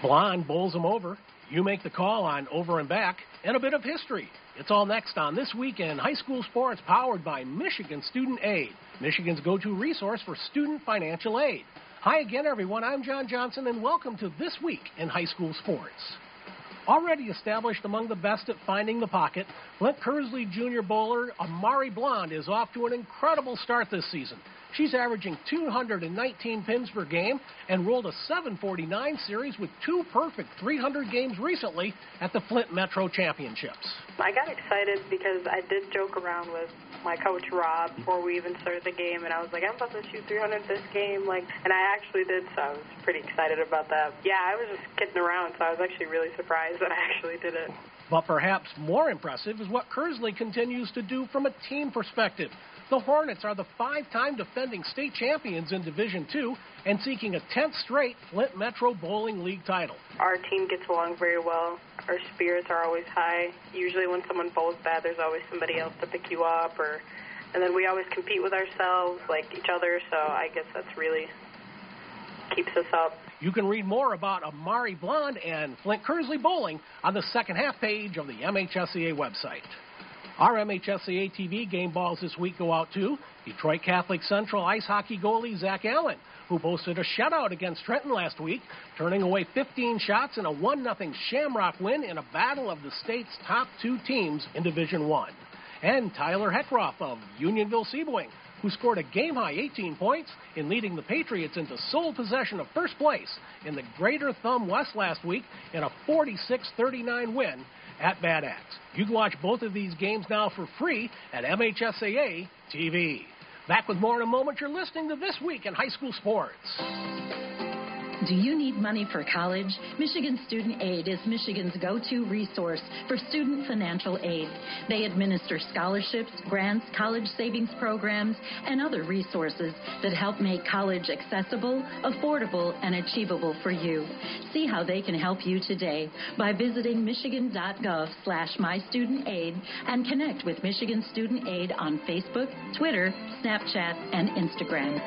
Blonde bowls them over. You make the call on Over and Back and a bit of history. It's all next on This Week in High School Sports, powered by Michigan Student Aid, Michigan's go-to resource for student financial aid. Hi again, everyone. I'm John Johnson, and welcome to This Week in High School Sports. Already established among the best at finding the pocket, Flint Kearsley junior bowler Amari Blonde is off to an incredible start this season. She's averaging 219 pins per game and rolled a 749 series with two perfect 300 games recently at the Flint Metro Championships. I got excited because I did joke around with my coach, Rob, before we even started the game, and I was like, I'm about to shoot 300 this game, and I actually did, so I was pretty excited about that. Yeah, I was just kidding around, so I was actually really surprised that I actually did it. But perhaps more impressive is what Kearsley continues to do from a team perspective. The Hornets are the five-time defending state champions in Division II and seeking a 10th straight Flint Metro Bowling League title. Our team gets along very well. Our spirits are always high. Usually when someone bowls bad, there's always somebody else to pick you up. And then we always compete with ourselves, each other, so I guess that's really keeps us up. You can read more about Amari Blonde and Flint Kearsley bowling on the second half page of the MHSEA website. Our MHSEA TV game balls this week go out to Detroit Catholic Central ice hockey goalie Zach Allen, who posted a shutout against Trenton last week, turning away 15 shots in a 1-0 Shamrock win in a battle of the state's top two teams in Division I. And Tyler Heckroff of Unionville Seaboing, who scored a game-high 18 points in leading the Patriots into sole possession of first place in the Greater Thumb West last week in a 46-39 win at Bad Axe. You can watch both of these games now for free at MHSAA TV. Back with more in a moment. You're listening to This Week in High School Sports. Do you need money for college? Michigan Student Aid is Michigan's go-to resource for student financial aid. They administer scholarships, grants, college savings programs, and other resources that help make college accessible, affordable, and achievable for you. See how they can help you today by visiting michigan.gov/mystudentaid and connect with Michigan Student Aid on Facebook, Twitter, Snapchat, and Instagram.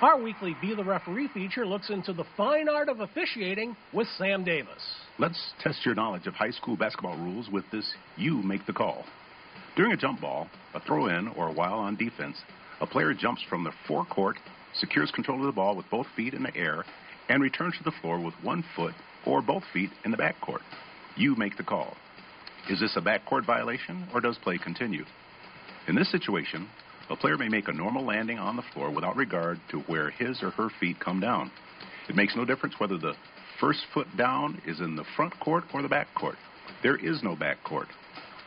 Our weekly Be the Referee feature looks into the fine art of officiating with Sam Davis. Let's test your knowledge of high school basketball rules with this You Make the Call. During a jump ball, a throw-in, or while on defense, a player jumps from the forecourt, secures control of the ball with both feet in the air, and returns to the floor with one foot or both feet in the backcourt. You make the call. Is this a backcourt violation, or does play continue? In this situation, a player may make a normal landing on the floor without regard to where his or her feet come down. It makes no difference whether the first foot down is in the front court or the back court. There is no back court,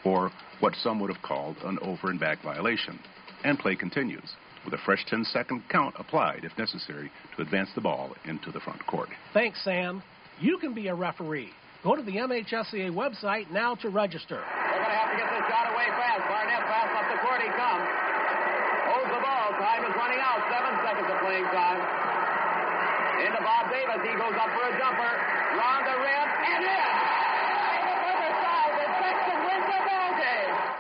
or what some would have called an over and back violation. And play continues, with a fresh 10-second count applied, if necessary, to advance the ball into the front court. Thanks, Sam. You can be a referee. Go to the MHSAA website now to register. They're going to have to get this shot away fast. Barnett fast up the court, he comes. Holds the ball. Time is running out. 7 seconds of playing time. Into Bob Davis. He goes up for a jumper. Round the rim and in.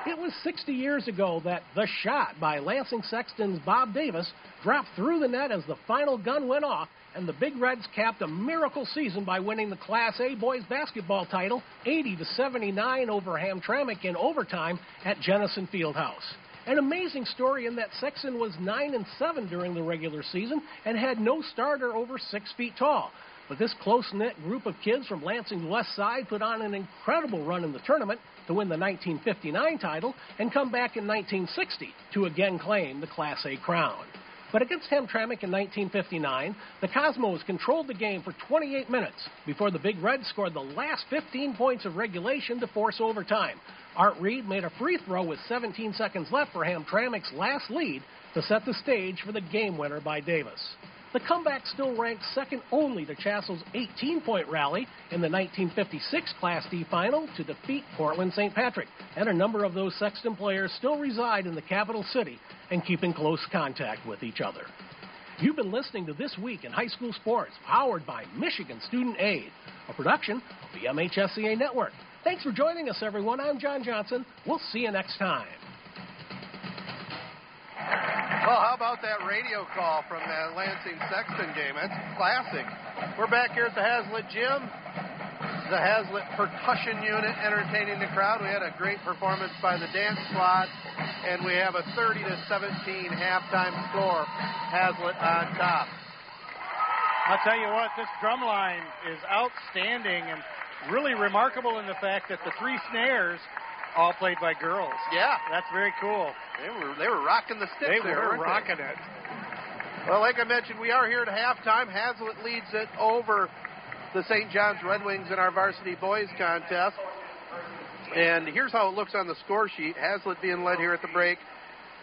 It was 60 years ago that The Shot by Lansing Sexton's Bob Davis dropped through the net as the final gun went off, and the Big Reds capped a miracle season by winning the Class A boys basketball title 80-79 over Hamtramck in overtime at Jennison Fieldhouse. An amazing story in that Sexton was 9-7 during the regular season and had no starter over 6 feet tall. But this close-knit group of kids from Lansing's west side put on an incredible run in the tournament to win the 1959 title and come back in 1960 to again claim the Class A crown. But against Hamtramck in 1959, the Cosmos controlled the game for 28 minutes before the Big Reds scored the last 15 points of regulation to force overtime. Art Reed made a free throw with 17 seconds left for Hamtramck's last lead to set the stage for the game winner by Davis. The comeback still ranked second only to Chassel's 18-point rally in the 1956 Class D final to defeat Portland St. Patrick, and a number of those Sexton players still reside in the capital city and keep in close contact with each other. You've been listening to This Week in High School Sports, powered by Michigan Student Aid, a production of the MHSAA Network. Thanks for joining us, everyone. I'm John Johnson. We'll see you next time. Well, how about that radio call from that Lansing-Sexton game? That's classic. We're back here at the Haslett Gym. The Haslett percussion unit entertaining the crowd. We had a great performance by the dance slot, and we have a 30-17 halftime score. Haslett on top. I'll tell you what, this drum line is outstanding and really remarkable in the fact that the three snares all played by girls. Yeah. That's very cool. They were rocking the sticks there, weren't they? They were rocking it. Well, like I mentioned, we are here at halftime. Haslett leads it over the St. John's Red Wings in our varsity boys contest. And here's how it looks on the score sheet. Haslett being led here at the break.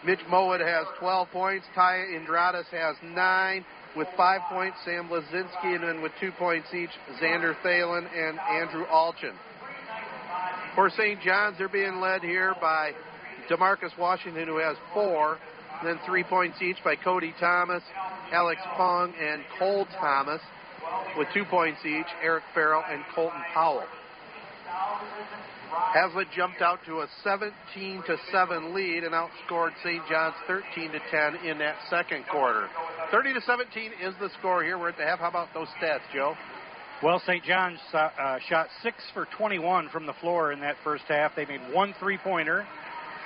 Mitch Mowat has 12 points. Taya Andradas has 9 with 5 points. Sam Blazinski, and then with 2 points each, Xander Thalen and Andrew Alchin. For St. John's, they're being led here by DeMarcus Washington, who has 4, and then 3 points each by Cody Thomas, Alex Pong, and Cole Thomas, with 2 points each, Eric Farrell and Colton Powell. Haslett jumped out to a 17-7 lead and outscored St. John's 13-10 in that second quarter. 30-17 is the score here. We're at the half. How about those stats, Joe? Well, St. John's shot 6 for 21 from the floor in that first half. They made 1 3-pointer,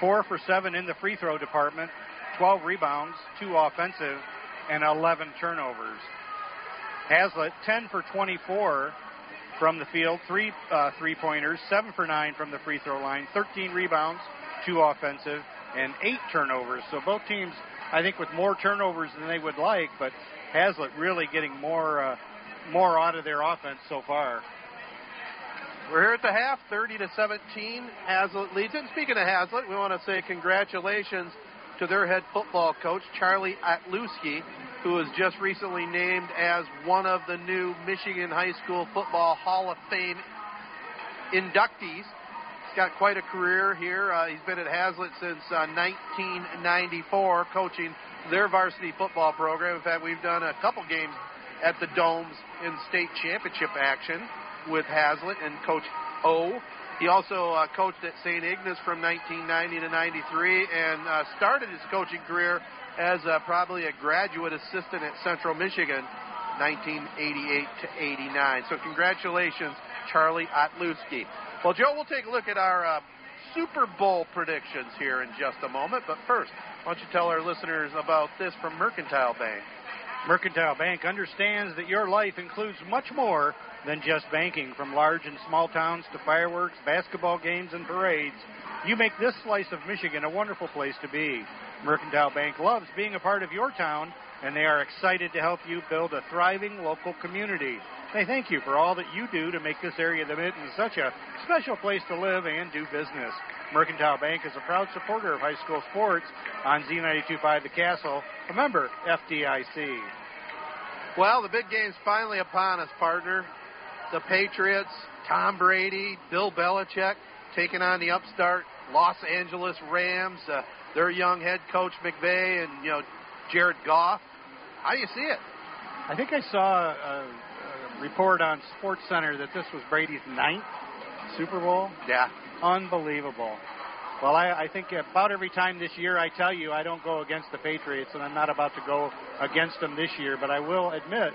4 for 7 in the free throw department, 12 rebounds, 2 offensive, and 11 turnovers. Haslett, 10 for 24 from the field, 3 three-pointers, 7 for 9 from the free throw line, 13 rebounds, 2 offensive, and 8 turnovers. So both teams, I think, with more turnovers than they would like, but Haslett really getting more out of their offense so far. We're here at the half, 30-17. Haslett leads it. And speaking of Haslett, we want to say congratulations to their head football coach, Charlie Otlewski, who was just recently named as one of the new Michigan High School Football Hall of Fame inductees. He's got quite a career here. He's been at Haslett since 1994, coaching their varsity football program. In fact, we've done a couple games at the Domes in state championship action with Haslett and Coach O. He also coached at St. Ignace from 1990 to 93 and started his coaching career as probably a graduate assistant at Central Michigan, 1988 to 89. So congratulations, Charlie Otlewski. Well, Joe, we'll take a look at our Super Bowl predictions here in just a moment. But first, why don't you tell our listeners about this from Mercantile Bank. Mercantile Bank understands that your life includes much more than just banking. From large and small towns to fireworks, basketball games, and parades, you make this slice of Michigan a wonderful place to be. Mercantile Bank loves being a part of your town, and they are excited to help you build a thriving local community. They thank you for all that you do to make this area of the Mitten such a special place to live and do business. Mercantile Bank is a proud supporter of high school sports on Z92.5 The Castle, a member FDIC. Well, the big game's finally upon us, partner. The Patriots, Tom Brady, Bill Belichick taking on the upstart Los Angeles Rams, their young head coach McVay and, Jared Goff. How do you see it? I think I saw a report on Sports Center that this was Brady's ninth Super Bowl. Yeah. Unbelievable. Well, I think about every time this year I tell you I don't go against the Patriots, and I'm not about to go against them this year, but I will admit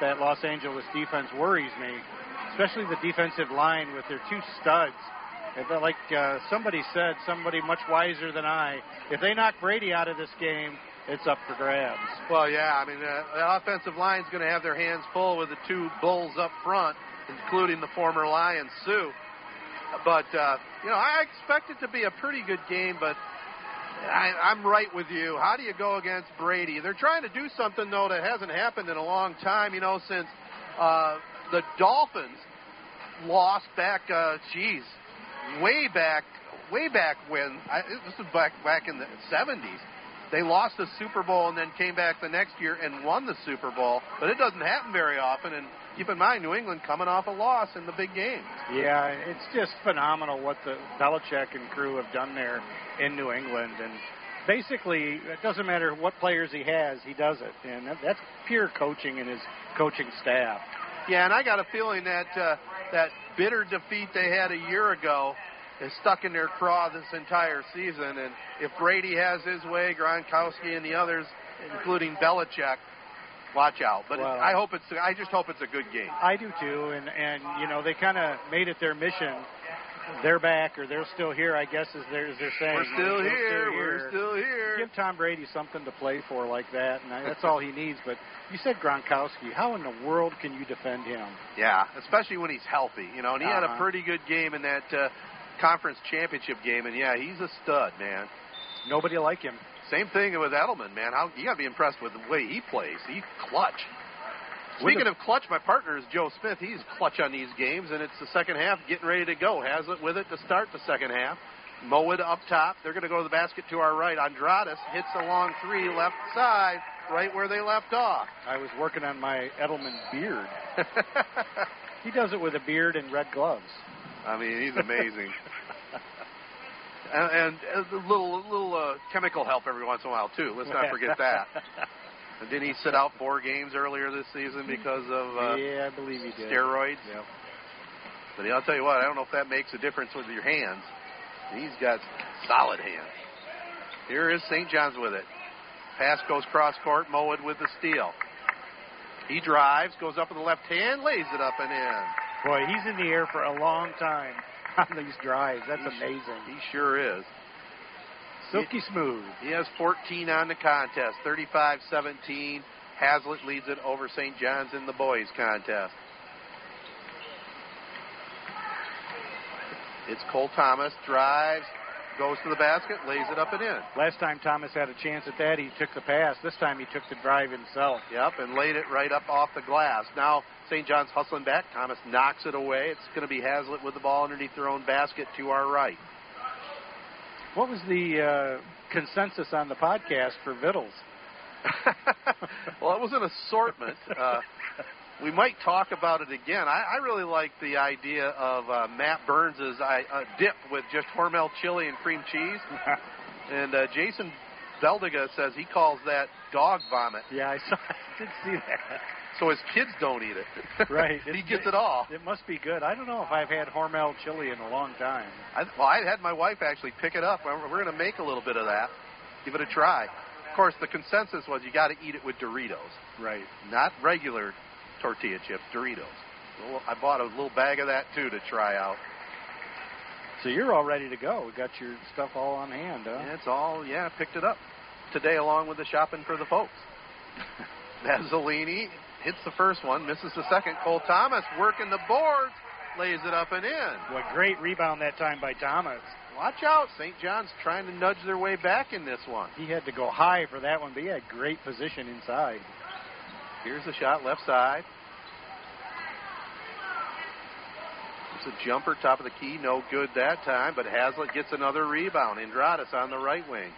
that Los Angeles defense worries me, especially the defensive line with their two studs. But like somebody said, somebody much wiser than I, if they knock Brady out of this game, it's up for grabs. Well, yeah, I mean, the offensive line's going to have their hands full with the two bulls up front, including the former Lion, Sue. But, I expect it to be a pretty good game, but I'm right with you. How do you go against Brady? They're trying to do something, though, that hasn't happened in a long time, since the Dolphins lost back, way back when. This was back in the 70s. They lost the Super Bowl and then came back the next year and won the Super Bowl. But it doesn't happen very often. And keep in mind, New England coming off a loss in the big game. Yeah, it's just phenomenal what the Belichick and crew have done there in New England. And basically, it doesn't matter what players he has, he does it. And that's pure coaching and his coaching staff. Yeah, and I got a feeling that that bitter defeat they had a year ago is stuck in their craw this entire season. And if Brady has his way, Gronkowski and the others, including Belichick, watch out. But well, I just hope it's a good game. I do too. And they kind of made it their mission. They're back, or they're still here, I guess, as they're saying. We're still here. Give Tom Brady something to play for like that, and that's all he needs. But you said Gronkowski. How in the world can you defend him? Yeah, especially when he's healthy. And he had a pretty good game in that conference championship game, and yeah, he's a stud, man. Nobody like him. Same thing with Edelman, man. You got to be impressed with the way he plays. He's clutch. Speaking of clutch, my partner is Joe Smith. He's clutch on these games, and it's the second half getting ready to go. Haslett with it to start the second half. Mowat up top. They're going to go to the basket to our right. Andradas hits a long three left side, right where they left off. I was working on my Edelman beard. He does it with a beard and red gloves. He's amazing. and a little chemical help every once in a while, too. Let's not forget that. And didn't he sit out 4 games earlier this season because of I believe he did. Steroids? Yeah. But I'll tell you what, I don't know if that makes a difference with your hands. He's got solid hands. Here is St. John's with it. Pass goes cross-court, Mowat with the steal. He drives, goes up with the left hand, lays it up and in. Boy, he's in the air for a long time on these drives. That's amazing. He sure is. Silky smooth. He has 14 on the contest, 35-17. Haslett leads it over St. John's in the boys' contest. It's Cole Thomas, drives, goes to the basket, lays it up and in. Last time Thomas had a chance at that, he took the pass. This time he took the drive himself. Yep, and laid it right up off the glass. Now St. John's hustling back. Thomas knocks it away. It's going to be Haslett with the ball underneath their own basket to our right. What was the consensus on the podcast for Vittles? Well, it was an assortment. We might talk about it again. I really like the idea of Matt Burns' dip with just Hormel chili and cream cheese. And Jason Beldiga says he calls that dog vomit. Yeah, I did see that. So his kids don't eat it. Right. He gets it all. It must be good. I don't know if I've had Hormel chili in a long time. I had my wife actually pick it up. We're going to make a little bit of that. Give it a try. Of course, the consensus was you got to eat it with Doritos. Right. Not regular tortilla chips, Doritos. I bought a little bag of that, too, to try out. So you're all ready to go. We got your stuff all on hand, huh? Yeah, it's all, I picked it up today along with the shopping for the folks. Mazzolini hits the first one, misses the second. Cole Thomas working the boards, lays it up and in. What great rebound that time by Thomas. Watch out. St. John's trying to nudge their way back in this one. He had to go high for that one, but he had great position inside. Here's the shot left side. It's a jumper, top of the key. No good that time, but Haslett gets another rebound. Andradas on the right wing.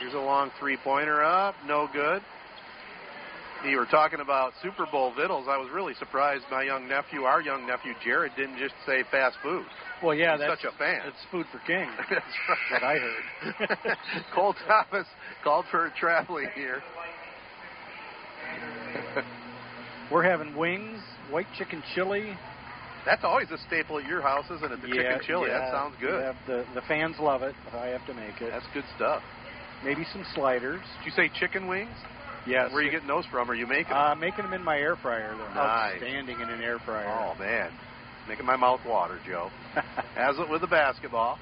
Here's a long three-pointer up. No good. You were talking about Super Bowl vittles. I was really surprised my young nephew, Jared, didn't just say fast food. Well, yeah, that's such a fan. It's food for king. That's right. What I heard. Cole Thomas called for a traveling here. We're having wings, white chicken chili. That's always a staple at your house, isn't it? The chicken chili. Yeah, that sounds good. Yeah, the fans love it, but I have to make it. That's good stuff. Maybe some sliders. Did you say chicken wings? Yes. Where are you getting those from? Are you making them? Making them in my air fryer. They're nice. Outstanding in an air fryer. Oh, man. Making my mouth water, Joe. Haslett with the basketball.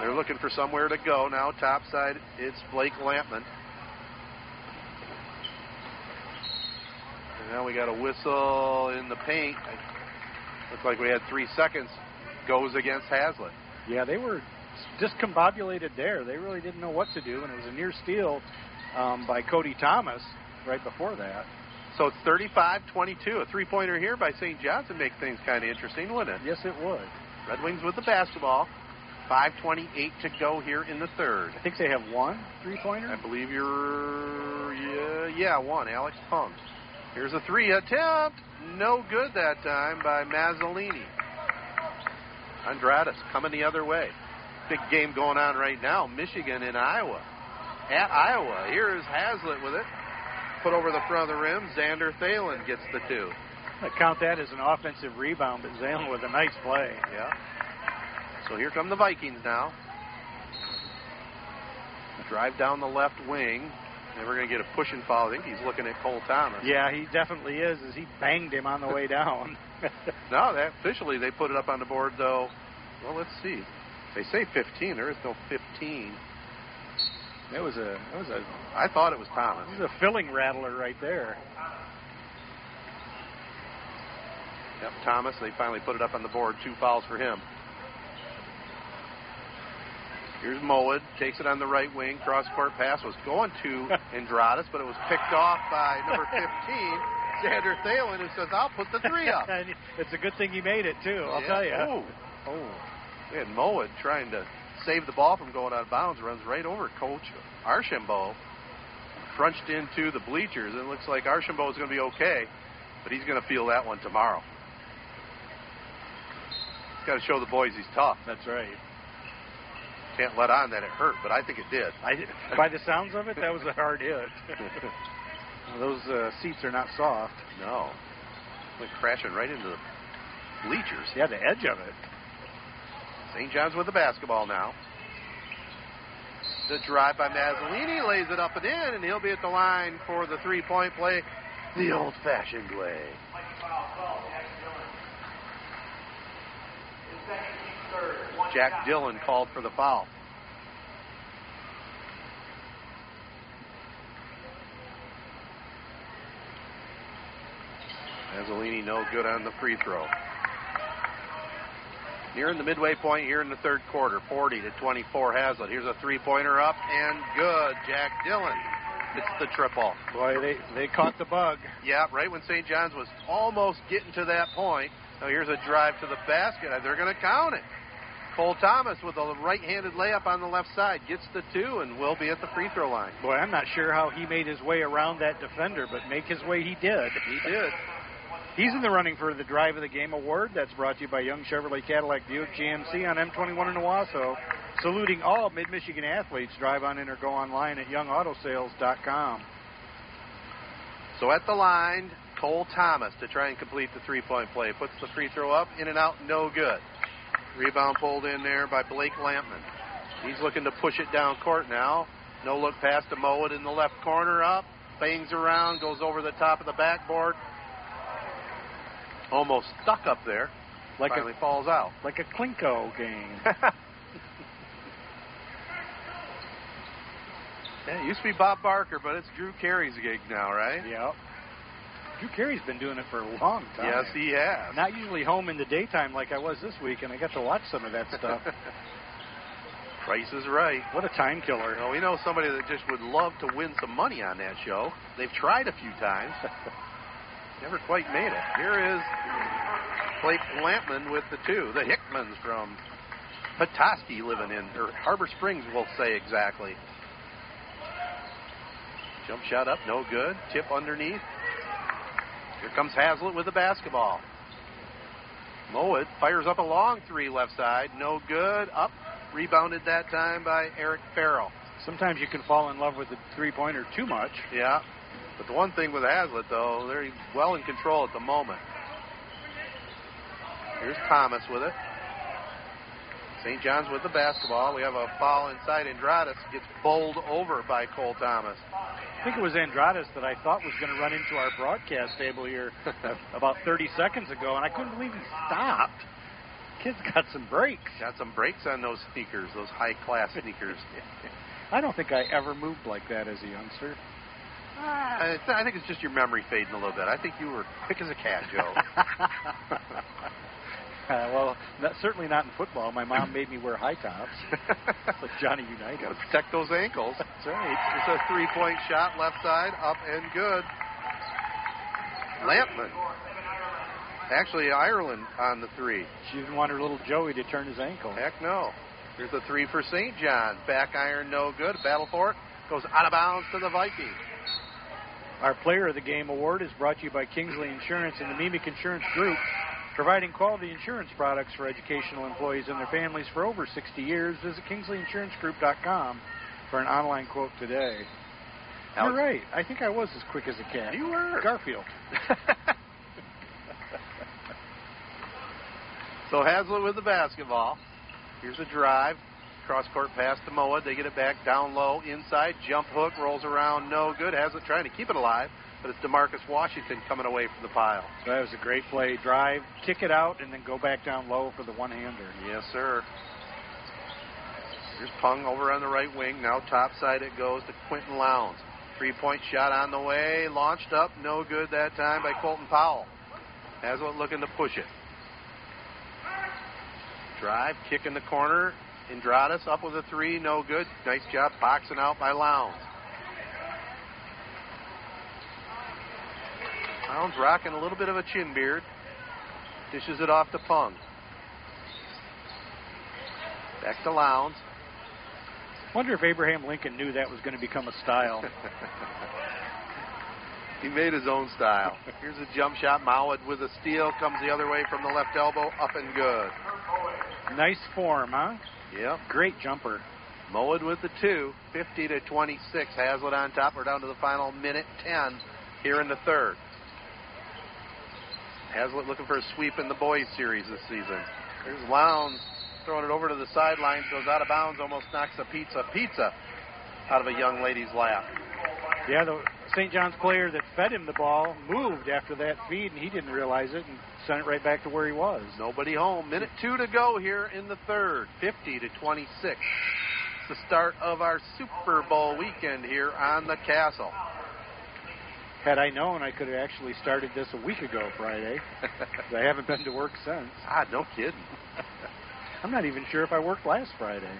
They're looking for somewhere to go now. Topside, it's Blake Lampman. And now we got a whistle in the paint. Looks like we had 3 seconds. Goes against Haslett. Yeah, they were discombobulated there. They really didn't know what to do, and it was a near steal by Cody Thomas right before that. So it's 35-22. A three-pointer here by St. John's would make things kind of interesting, wouldn't it? Yes, it would. Red Wings with the basketball. 5:28 to go here in the third. I think they have one three-pointer. I believe you're... Yeah, one. Alex Pump. Here's a three attempt. No good that time by Mazzolini. Andradas coming the other way. Big game going on right now. Michigan and Iowa. At Iowa, here's Haslett with it. Put over the front of the rim. Xander Thalen gets the two. I count that as an offensive rebound, but Thalen with a nice play. Yeah. So here come the Vikings now. Drive down the left wing. And we're going to get a push and foul. I think he's looking at Cole Thomas. Yeah, he definitely is, as he banged him on the way down. No, that officially they put it up on the board, though. Well, let's see. They say 15. There is no 15. It was a. I thought it was Thomas. It was a filling rattler right there. Yep, Thomas. They finally put it up on the board. 2 fouls for him. Here's Mowat, takes it on the right wing, cross-court pass was going to Andradas, but it was picked off by number 15, Xander Thalen, who says, I'll put the three up. It's a good thing he made it, too, I'll tell you. Oh, and Mowat trying to save the ball from going out of bounds, runs right over Coach Archambault, crunched into the bleachers, and it looks like Archambault is going to be okay, but he's going to feel that one tomorrow. He's got to show the boys he's tough. That's right. Can't let on that it hurt, but I think it did. By the sounds of it, that was a hard hit. Those seats are not soft. No. Went crashing right into the bleachers. Yeah, the edge of it. St. John's with the basketball now. The drive by Mazzolini, lays it up and in, and he'll be at the line for the three-point play the old-fashioned way. Jack Dillon called for the foul. Mazzolini no good on the free throw. Nearing the midway point here in the third quarter. 40-24 Haslett. Here's a three-pointer up and good. Jack Dillon. It's the triple. Boy, they caught the bug. Yeah, right when St. John's was almost getting to that point. Now here's a drive to the basket. They're going to count it. Cole Thomas with a right-handed layup on the left side gets the two and will be at the free throw line. Boy, I'm not sure how he made his way around that defender, but make his way he did. He did. He's in the running for the Drive of the Game award. That's brought to you by Young Chevrolet Cadillac Buick GMC on M21 in Owosso. Saluting all Mid-Michigan athletes. Drive on in or go online at youngautosales.com. So at the line, Cole Thomas to try and complete the three-point play. Puts the free throw up, in and out, no good. Rebound pulled in there by Blake Lampman. He's looking to push it down court now. No look pass to Mowat in the left corner up. Bangs around, goes over the top of the backboard. Almost stuck up there. Finally falls out. Like a Klinko game. It used to be Bob Barker, but it's Drew Carey's gig now, right? Yep. Drew Carey's been doing it for a long time. Yes, he has. Not usually home in the daytime like I was this week, and I got to watch some of that stuff. Price is Right. What a time killer. You know, we know somebody that just would love to win some money on that show. They've tried a few times. Never quite made it. Here is Blake Lampman with the two. The Hickmans from Petoskey living in, or Harbor Springs, we'll say exactly. Jump shot up, no good. Tip underneath. Here comes Haslett with the basketball. Mowat fires up a long three left side. No good. Up. Rebounded that time by Eric Farrell. Sometimes you can fall in love with the three-pointer too much. Yeah. But the one thing with Haslett, though, they're well in control at the moment. Here's Thomas with it. St. John's with the basketball. We have a foul inside. Andradas gets bowled over by Cole Thomas. I think it was Andradas that I thought was going to run into our broadcast table here about 30 seconds ago, and I couldn't believe he stopped. Kid's got some brakes. Got some brakes on those sneakers, those high-class sneakers. I don't think I ever moved like that as a youngster. I think it's just your memory fading a little bit. I think you were quick as a cat, Joe. Well, certainly not in football. My mom made me wear high tops. Like Johnny Unitas. Got to protect those ankles. That's right. It's a three-point shot, left side, up and good. Lampman. Actually, Ireland on the three. She didn't want her little Joey to turn his ankle. Heck no. Here's a three for St. John's. Back iron, no good. Battle for it. Goes out of bounds to the Vikings. Our Player of the Game award is brought to you by Kingsley Insurance and the MEEMIC Insurance Group, providing quality insurance products for educational employees and their families for over 60 years. Visit KingsleyInsuranceGroup.com for an online quote today. You're right. I think I was as quick as a cat. You were. Garfield. So Haslett with the basketball. Here's a drive. Cross-court pass to Moa. They get it back down low, inside. Jump hook, rolls around, no good. Haslett trying to keep it alive, but it's DeMarcus Washington coming away from the pile. So that was a great play. Drive, kick it out, and then go back down low for the one-hander. Yes, sir. Here's Pung over on the right wing. Now topside it goes to Quentin Lowndes. Three-point shot on the way. Launched up, no good that time by Colton Powell. Haslett looking to push it. Drive, kick in the corner. Andradas up with a three, no good. Nice job boxing out by Lowndes. Lowndes rocking a little bit of a chin beard. Dishes it off to Pung. Back to Lowndes. Wonder if Abraham Lincoln knew that was going to become a style. He made his own style. Here's a jump shot. Mowat with a steal. Comes the other way from the left elbow. Up and good. Nice form, huh? Yep. Great jumper. Mowat with the two. 50-26. Haslett on top. We're down to the final minute 10 here in the third. Haslett looking for a sweep in the boys series this season. Here's Lowndes throwing it over to the sidelines. Goes out of bounds. Almost knocks a pizza out of a young lady's lap. Yeah, the St. John's player that fed him the ball moved after that feed, and he didn't realize it and sent it right back to where he was. Nobody home. Minute 2 to go here in the third, 50-26. It's the start of our Super Bowl weekend here on the Castle. Had I known, I could have actually started this a week ago Friday. I haven't been to work since. No kidding. I'm not even sure if I worked last Friday.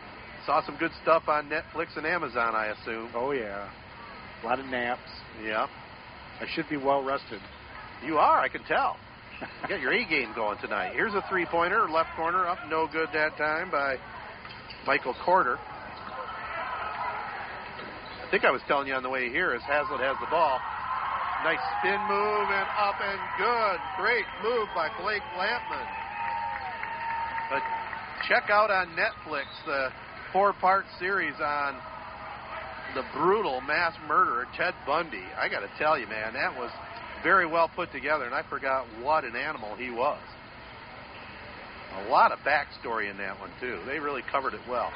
Saw some good stuff on Netflix and Amazon, I assume. Oh, yeah. A lot of naps. Yeah. I should be well rested. You are, I can tell. You got your A game going tonight. Here's a three-pointer, left corner, up, no good that time by Michael Corder. I think I was telling you on the way here as Haslett has the ball. Nice spin move and up and good. Great move by Blake Lampman. But check out on Netflix the four-part series on the brutal mass murderer Ted Bundy. I got to tell you, man, that was very well put together, and I forgot what an animal he was. A lot of backstory in that one, too. They really covered it well.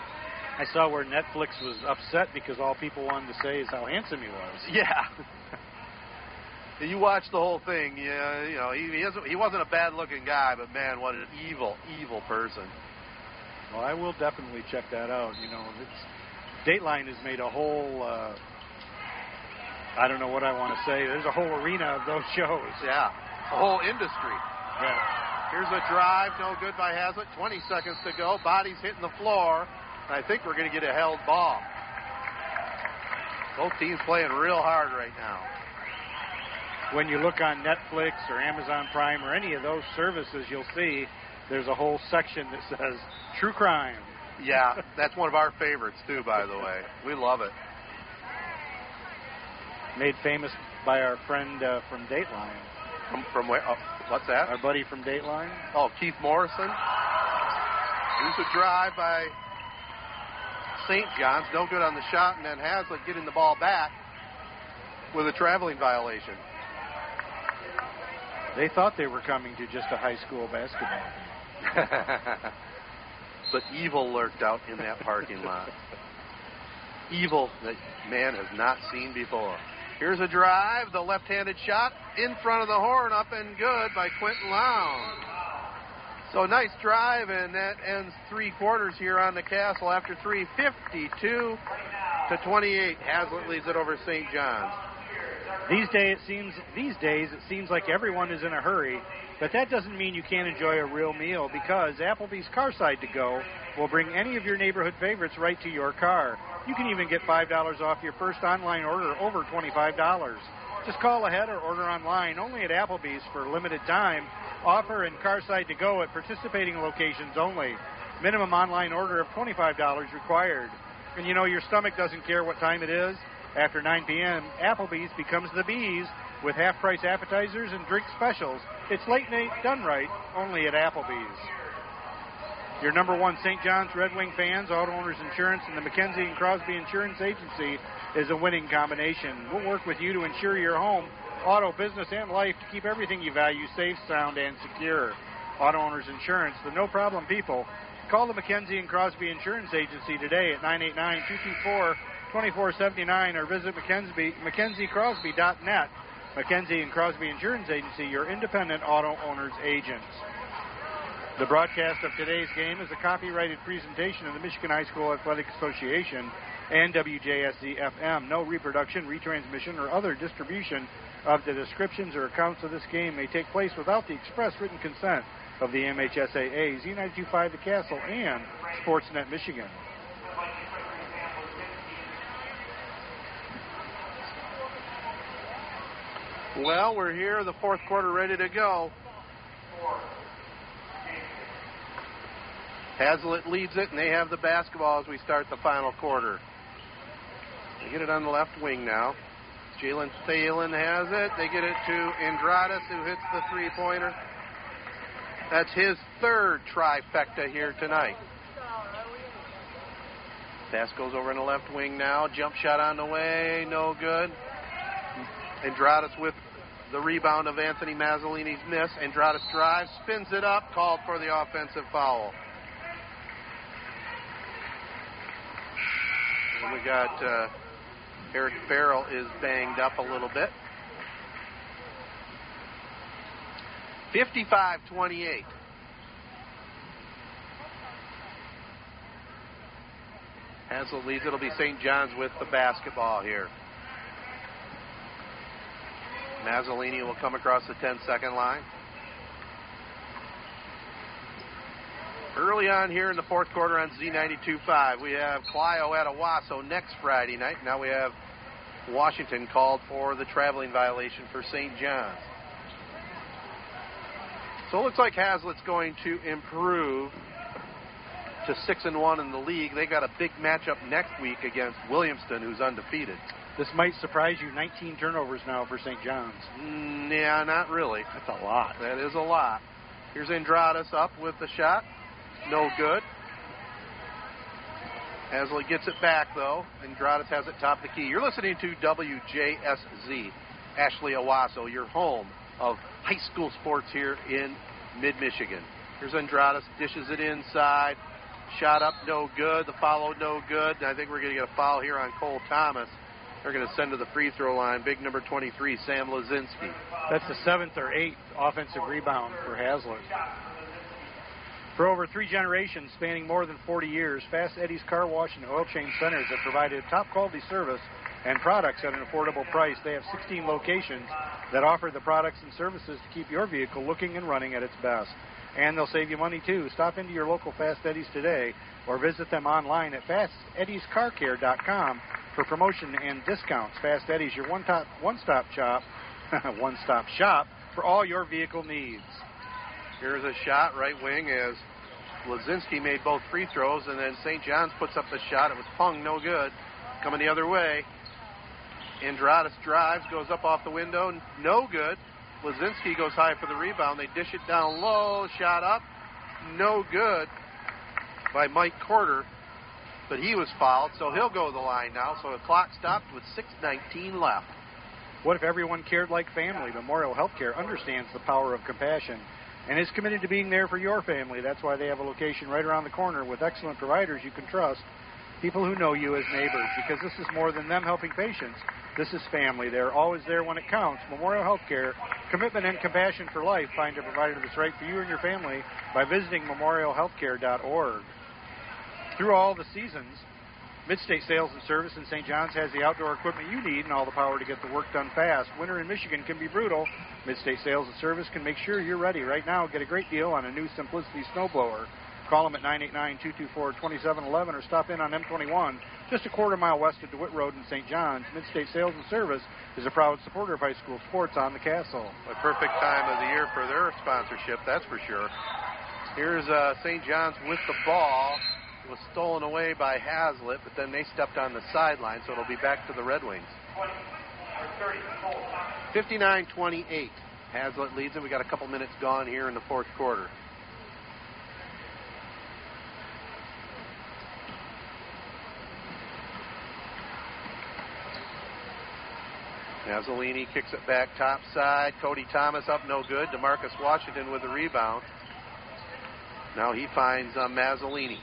I saw where Netflix was upset because all people wanted to say is how handsome he was. Yeah. You watch the whole thing, you know, he wasn't a bad-looking guy, but, man, what an evil, evil person. Well, I will definitely check that out. You know, Dateline has made a whole I don't know what I want to say. There's a whole arena of those shows. Yeah, a whole industry. Yeah. Here's a drive, no good by Haslett. 20 seconds to go. Body's hitting the floor. I think we're going to get a held ball. Both teams playing real hard right now. When you look on Netflix or Amazon Prime or any of those services, you'll see there's a whole section that says True Crime. Yeah, that's one of our favorites, too, by the way. We love it. Made famous by our friend from Dateline. From where? Oh, what's that? Our buddy from Dateline. Oh, Keith Morrison. Here's a drive by St. John's. No good on the shot, and then Haslett getting the ball back with a traveling violation. They thought they were coming to just a high school basketball. But evil lurked out in that parking lot. Evil that man has not seen before. Here's a drive, the left-handed shot in front of the horn, up and good by Quentin Lown. So nice drive, and that ends three quarters here on the Castle after 3:52 to 28. Haslett leads it over St. John's. These days it seems like everyone is in a hurry, but that doesn't mean you can't enjoy a real meal, because Applebee's Carside To Go will bring any of your neighborhood favorites right to your car. You can even get $5 off your first online order over $25. Just call ahead or order online only at Applebee's for a limited time. Offer and Carside To Go at participating locations only. Minimum online order of $25 required. And you know, your stomach doesn't care what time it is. After 9 p.m., Applebee's becomes the Bees with half-price appetizers and drink specials. It's late night done right, only at Applebee's. Your number one St. John's Red Wing fans, Auto Owners Insurance, and the McKenzie and Crosby Insurance Agency is a winning combination. We'll work with you to insure your home, auto, business, and life to keep everything you value safe, sound, and secure. Auto Owners Insurance, the no-problem people. Call the McKenzie and Crosby Insurance Agency today at 989-224-224. 2479, or visit McKenzieCrosby.net. McKenzie and Crosby Insurance Agency, your independent auto owner's agents. The broadcast of today's game is a copyrighted presentation of the Michigan High School Athletic Association and WJSC-FM. No reproduction, retransmission, or other distribution of the descriptions or accounts of this game may take place without the express written consent of the MHSAA, Z92.5 The Castle, and Sportsnet Michigan. Well, we're here, the fourth quarter ready to go. Haslett leads it, and they have the basketball as we start the final quarter. They get it on the left wing now. Jalen Thalen has it. They get it to Andradas, who hits the three-pointer. That's his third trifecta here tonight. Pass goes over in the left wing now. Jump shot on the way, no good. Andradas with the rebound of Anthony Mazzolini's miss. Andradas drives, spins it up, called for the offensive foul. And we got Eric Farrell is banged up a little bit. 55-28. Haslett leads. It'll be St. John's with the basketball here. Mazzolini will come across the 10-second line. Early on here in the fourth quarter on Z92.5, we have Clio at Owosso next Friday night. Now we have Washington called for the traveling violation for St. John's. So it looks like Haslett's going to improve to 6-1 in the league. They got a big matchup next week against Williamston, who's undefeated. This might surprise you. 19 turnovers now for St. John's. Yeah, not really. That's a lot. That is a lot. Here's Andradas up with the shot. No good. Haslett gets it back, though. Andradas has it top the key. You're listening to WJSZ, Ashley Owosso, your home of high school sports here in mid-Michigan. Here's Andradas, dishes it inside. Shot up, no good. The follow, no good. I think we're going to get a foul here on Cole Thomas. They're going to send to the free throw line, big number 23, Sam Lazinski. That's the seventh or eighth offensive rebound for Haslett. For over three generations, spanning more than 40 years, Fast Eddie's Car Wash and Oil Change Centers have provided top-quality service and products at an affordable price. They have 16 locations that offer the products and services to keep your vehicle looking and running at its best. And they'll save you money, too. Stop into your local Fast Eddie's today or visit them online at fasteddiescarcare.com for promotion and discounts. Fast Eddie's, your one-stop shop for all your vehicle needs. Here's a shot, right wing, as Lazinski made both free throws, and then St. John's puts up the shot. It was pung, no good. Coming the other way, Andradas drives, goes up off the window, no good. Lazinski goes high for the rebound. They dish it down low, shot up, no good by Mike Corder, but he was fouled, so he'll go to the line now. So the clock stopped with 6:19 left. What if everyone cared like family? Memorial Healthcare understands the power of compassion and is committed to being there for your family. That's why they have a location right around the corner with excellent providers you can trust, people who know you as neighbors, because this is more than them helping patients. This is family. They're always there when it counts. Memorial Healthcare, commitment and compassion for life. Find a provider that's right for you and your family by visiting memorialhealthcare.org. Through all the seasons, Mid-State Sales and Service in St. John's has the outdoor equipment you need and all the power to get the work done fast. Winter in Michigan can be brutal. Mid-State Sales and Service can make sure you're ready. Right now, get a great deal on a new Simplicity snowblower. Call them at 989-224-2711 or stop in on M21, just a quarter mile west of DeWitt Road in St. John's. Mid-State Sales and Service is a proud supporter of high school sports on the Castle. A perfect time of the year for their sponsorship, that's for sure. Here's St. John's with the ball. It was stolen away by Haslett, but then they stepped on the sideline, so it'll be back to the Red Wings. 59-28. Haslett leads it. We got a couple minutes gone here in the fourth quarter. Mazzolini kicks it back top side. Cody Thomas up, no good. DeMarcus Washington with the rebound. Now he finds Mazzolini.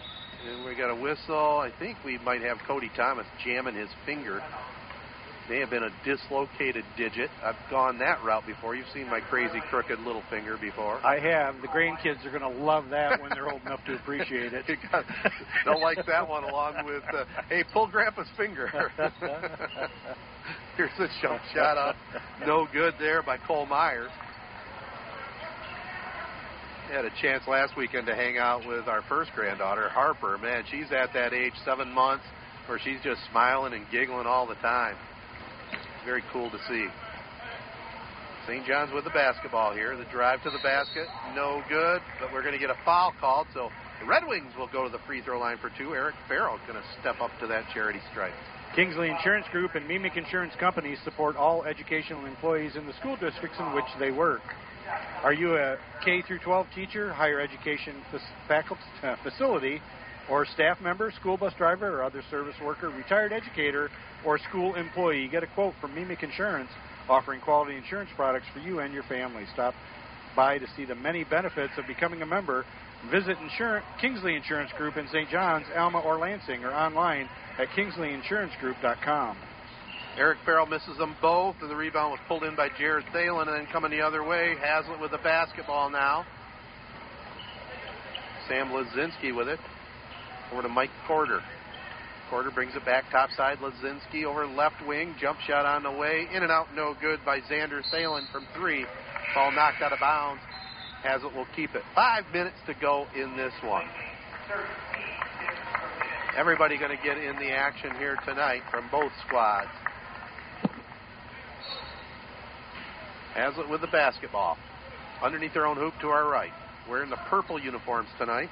And we got a whistle. I think we might have Cody Thomas jamming his finger. May have been a dislocated digit. I've gone that route before. You've seen my crazy crooked little finger before. I have. The grandkids are going to love that when they're old enough to appreciate it. They'll like that one along with, hey, pull Grandpa's finger. Here's a jump shot up. No good there by Cole Myers. I had a chance last weekend to hang out with our first granddaughter, Harper. Man, she's at that age, 7 months, where she's just smiling and giggling all the time. Very cool to see. St. John's with the basketball here. The drive to the basket, no good, but we're going to get a foul called, so the Red Wings will go to the free throw line for two. Eric Farrell going to step up to that charity stripe. Kingsley Insurance Group and MEEMIC Insurance Company support all educational employees in the school districts in which they work. Are you a K-12 teacher, higher education facility, or staff member, school bus driver, or other service worker, retired educator, or school employee? Get a quote from MEEMIC Insurance, offering quality insurance products for you and your family. Stop by to see the many benefits of becoming a member. Visit Kingsley Insurance Group in St. John's, Alma, or Lansing, or online at KingsleyInsuranceGroup.com. Eric Farrell misses them both, and the rebound was pulled in by Jared Thalen, and then coming the other way, Haslett with the basketball now. Sam Lazinski with it. Over to Mike Corder. Corder brings it back topside. Lazinski over left wing. Jump shot on the way. In and out, no good by Xander Thalen from three. Ball knocked out of bounds. Haslett will keep it. 5 minutes to go in this one. Everybody going to get in the action here tonight from both squads. Haslett with the basketball. Underneath their own hoop to our right. We're in the purple uniforms tonight.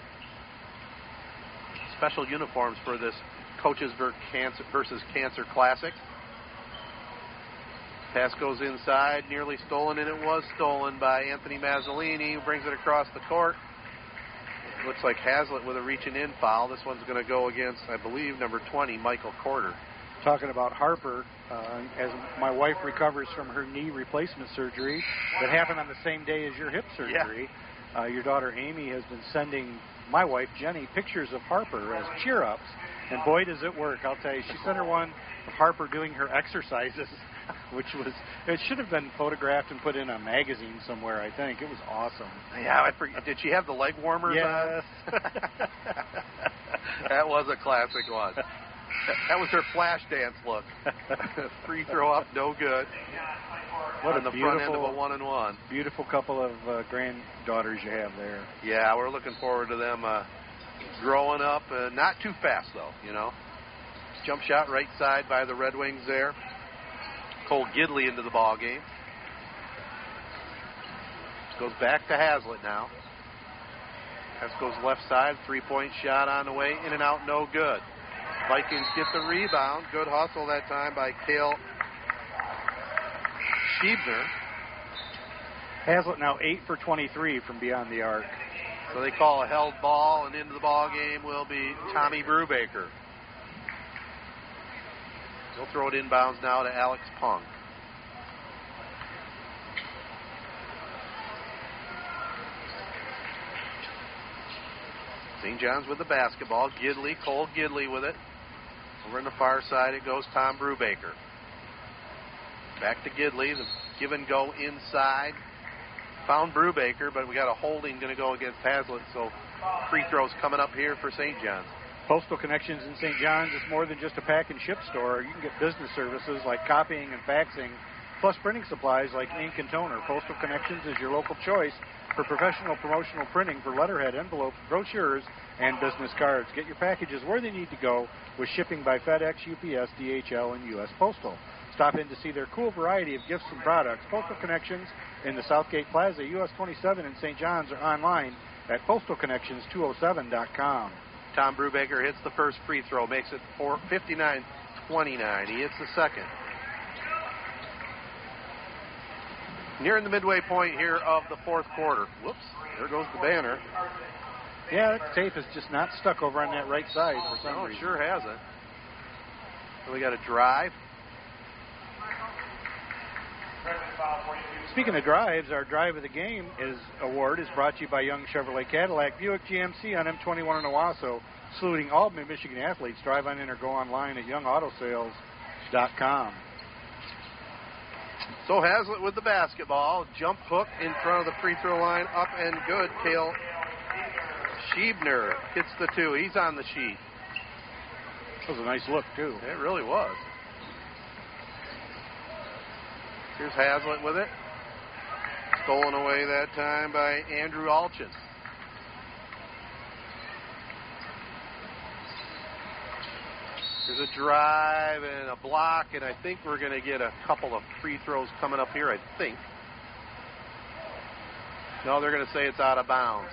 Special uniforms for this Coaches versus Cancer Classic. Pass goes inside, nearly stolen, and it was stolen by Anthony Mazzolini, who brings it across the court. It looks like Haslett with a reaching-in foul. This one's going to go against, I believe, number 20, Michael Corder. Talking about Harper, as my wife recovers from her knee replacement surgery that happened on the same day as your hip surgery, yeah. Your daughter Amy has been sending my wife Jenny pictures of Harper as cheer-ups, and boy does it work, I'll tell you. She sent her one of Harper doing her exercises, which was, it should have been photographed and put in a magazine somewhere, I think. It was awesome. Yeah, I forget. Did she have the leg warmers on? Yes. That was a classic one. That was their flash dance look. Free throw up, no good. What on the front end of a 1-and-1. Beautiful couple of granddaughters you have there. Yeah, we're looking forward to them growing up. Not too fast, though, you know. Jump shot right side by the Red Wings there. Cole Gidley into the ball game. Goes back to Haslett now. Haslett goes left side, three-point shot on the way, in and out, no good. Vikings get the rebound. Good hustle that time by Cale Schiebner. Haslett now 8 for 23 from beyond the arc. So they call a held ball, and into the ball game will be Tommy Brubaker. He'll throw it inbounds now to Alex Pong. St. John's with the basketball. Gidley, Cole Gidley with it. Over in the far side, it goes Tom Brubaker. Back to Gidley. The give and go inside. Found Brubaker, but we got a holding going to go against Haslett, so free throws coming up here for St. John's. Postal Connections in St. John's is more than just a pack and ship store. You can get business services like copying and faxing, plus printing supplies like ink and toner. Postal Connections is your local choice for professional promotional printing for letterhead, envelopes, brochures, and business cards. Get your packages where they need to go with shipping by FedEx, UPS, DHL, and U.S. Postal. Stop in to see their cool variety of gifts and products. Postal Connections in the Southgate Plaza, US 27 in St. John's, or online at postalconnections207.com. Tom Brubaker hits the first free throw, makes it 59-29. He hits the second. Nearing the midway point here of the fourth quarter. Whoops, there goes the banner. Yeah, that tape is just not stuck over on that right side for some reason. It sure hasn't. So we got a drive. Speaking of drives, our drive of the game is award is brought to you by Young Chevrolet Cadillac, Buick GMC on M21 in Owosso, saluting all Mid-Michigan athletes. Drive on in or go online at youngautosales.com. So Haslett with the basketball, jump hook in front of the free throw line, up and good. Cale Schiebner hits the two. He's on the sheet. That was a nice look, too. It really was. Here's Haslett with it. Stolen away that time by Andrew Alchin. There's a drive and a block, and I think we're going to get a couple of free throws coming up here, I think. No, they're going to say it's out of bounds.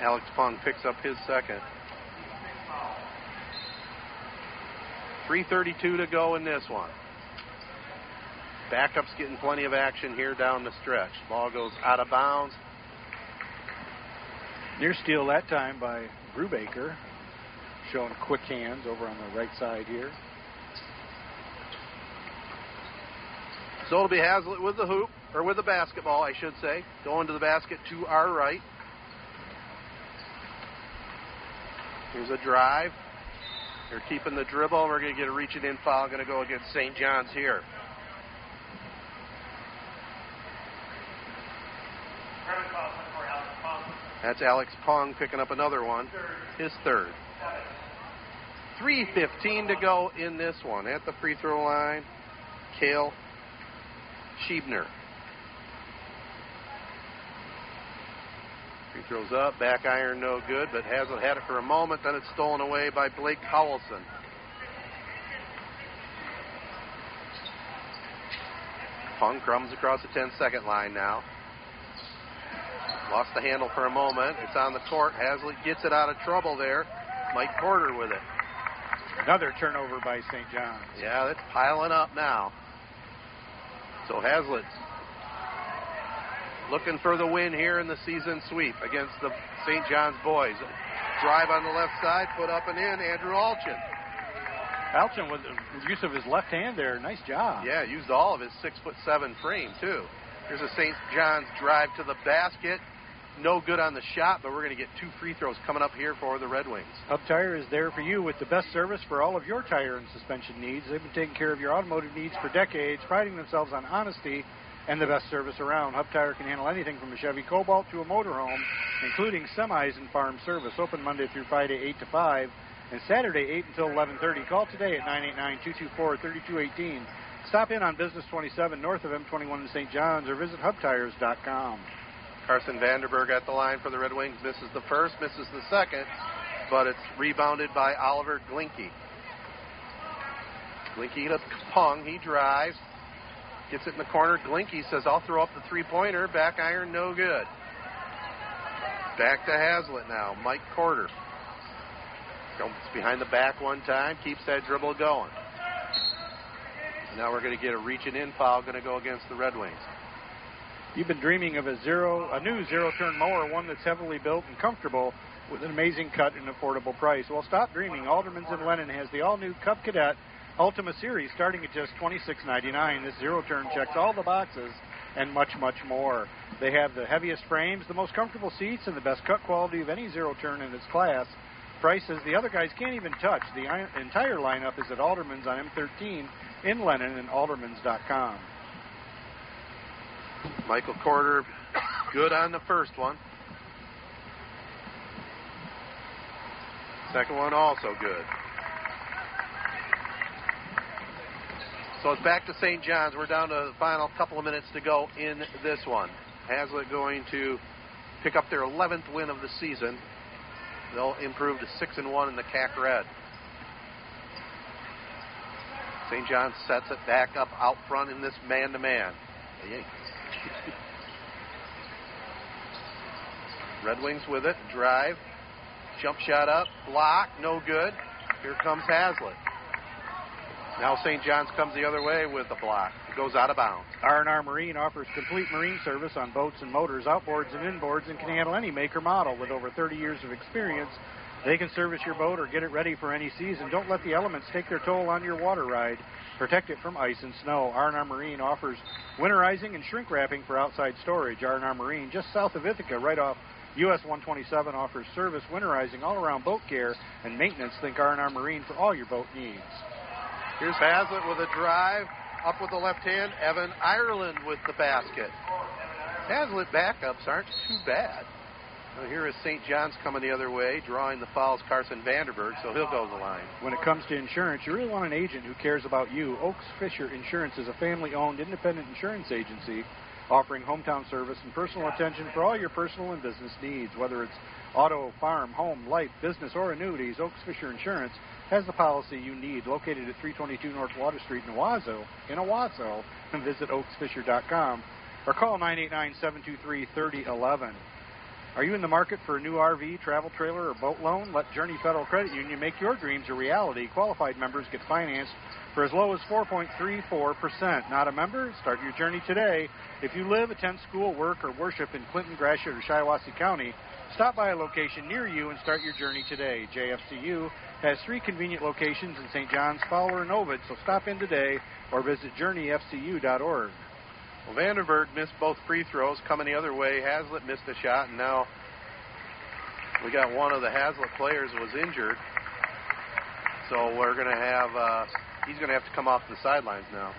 Alex Pong picks up his second. 3:32 to go in this one. Backup's getting plenty of action here down the stretch. Ball goes out of bounds. Near steal that time by Brubaker, showing quick hands over on the right side here. So it'll be Haslett with the hoop, or with the basketball, I should say. Going to the basket to our right. Here's a drive. They're keeping the dribble. We're going to get a reaching in foul. Going to go against St. John's here. That's Alex Pong picking up another one, his third. 3:15 to go in this one. At the free throw line, Cale Schiebner. Free throws up, back iron no good, but hasn't had it for a moment. Then it's stolen away by Blake Howelson. Pong crumbs across the 10-second line now. Lost the handle for a moment. It's on the court. Haslett gets it out of trouble there. Mike Porter with it. Another turnover by St. John's. Yeah, that's piling up now. So Haslett looking for the win here in the season sweep against the St. John's boys. Drive on the left side, put up and in, Andrew Alchin. Alchin with the use of his left hand there. Nice job. Yeah, used all of his 6'7" frame, too. Here's a St. John's drive to the basket. No good on the shot, but we're going to get two free throws coming up here for the Red Wings. Hub Tire is there for you with the best service for all of your tire and suspension needs. They've been taking care of your automotive needs for decades, priding themselves on honesty and the best service around. Hub Tire can handle anything from a Chevy Cobalt to a motorhome, including semis and farm service. Open Monday through Friday, 8 to 5, and Saturday, 8 until 11:30. Call today at 989-224-3218. Stop in on Business 27 north of M21 in St. John's or visit hubtires.com. Carson Vanderberg at the line for the Red Wings. Misses the first, misses the second, but it's rebounded by Oliver Glinke. Glinke to Pung. He drives. Gets it in the corner. Glinke says, I'll throw up the three-pointer. Back iron, no good. Back to Haslett now. Mike Corder. Comes behind the back one time. Keeps that dribble going. And now we're going to get a reach-and-in foul going to go against the Red Wings. You've been dreaming of a new zero-turn mower, one that's heavily built and comfortable with an amazing cut and affordable price. Well, stop dreaming. Aldermans and Lennon has the all-new Cub Cadet Ultima Series starting at just $26.99. This zero-turn checks all the boxes and much, much more. They have the heaviest frames, the most comfortable seats, and the best cut quality of any zero-turn in its class. Prices the other guys can't even touch. The entire lineup is at Aldermans on M13 in Lennon and aldermans.com. Michael Corder, good on the first one. Second one also good. So it's back to St. John's. We're down to the final couple of minutes to go in this one. Haslett going to pick up their 11th win of the season. They'll improve to 6-1 in the CAC Red. St. John's sets it back up out front in this man-to-man. Red Wings with it. Drive. Jump shot up. Block. No good. Here comes Haslett. Now St. John's comes the other way with the block. It goes out of bounds. R&R Marine offers complete marine service on boats and motors, outboards and inboards, and can handle any make or model. With over 30 years of experience, they can service your boat or get it ready for any season. Don't let the elements take their toll on your water ride. Protect it from ice and snow. R&R Marine offers winterizing and shrink wrapping for outside storage. R&R Marine, just south of Ithaca, right off US 127, offers service, winterizing, all-around boat care, and maintenance. Think R&R Marine for all your boat needs. Here's Haslett with a drive, up with the left hand. Evan Ireland with the basket. Haslett backups aren't too bad. Now here is St. John's coming the other way, drawing the fouls, Carson Vanderberg, so he'll go to the line. When it comes to insurance, you really want an agent who cares about you. Oaks Fisher Insurance is a family-owned independent insurance agency offering hometown service and personal attention for all your personal and business needs. Whether it's auto, farm, home, life, business, or annuities, Oaks Fisher Insurance has the policy you need. Located at 322 North Water Street in Owosso, and visit oaksfisher.com or call 989-723-3011. Are you in the market for a new RV, travel trailer, or boat loan? Let Journey Federal Credit Union make your dreams a reality. Qualified members get financed for as low as 4.34%. Not a member? Start your journey today. If you live, attend school, work, or worship in Clinton, Gratiot, or Shiawassee County, stop by a location near you and start your journey today. JFCU has 3 convenient locations in St. John's, Fowler, and Ovid, so stop in today or visit journeyfcu.org. Well, Vanderberg missed both free throws. Coming the other way, Haslett missed a shot, and now we got one of the Haslett players was injured. So we're going to have, he's going to have to come off the sidelines now.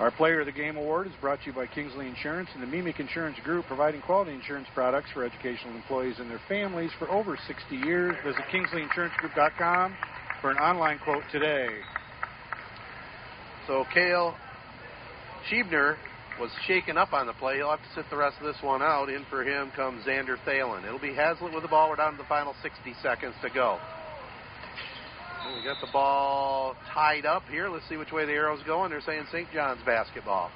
Our Player of the Game Award is brought to you by Kingsley Insurance and the MEEMIC Insurance Group, providing quality insurance products for educational employees and their families for over 60 years. Visit KingsleyInsuranceGroup.com for an online quote today. So Cale Schiebner was shaken up on the play. He'll have to sit the rest of this one out. In for him comes Xander Thalen. It'll be Haslett with the ball. We're down to the final 60 seconds to go. We got the ball tied up here. Let's see which way the arrow's going. They're saying St. John's basketball.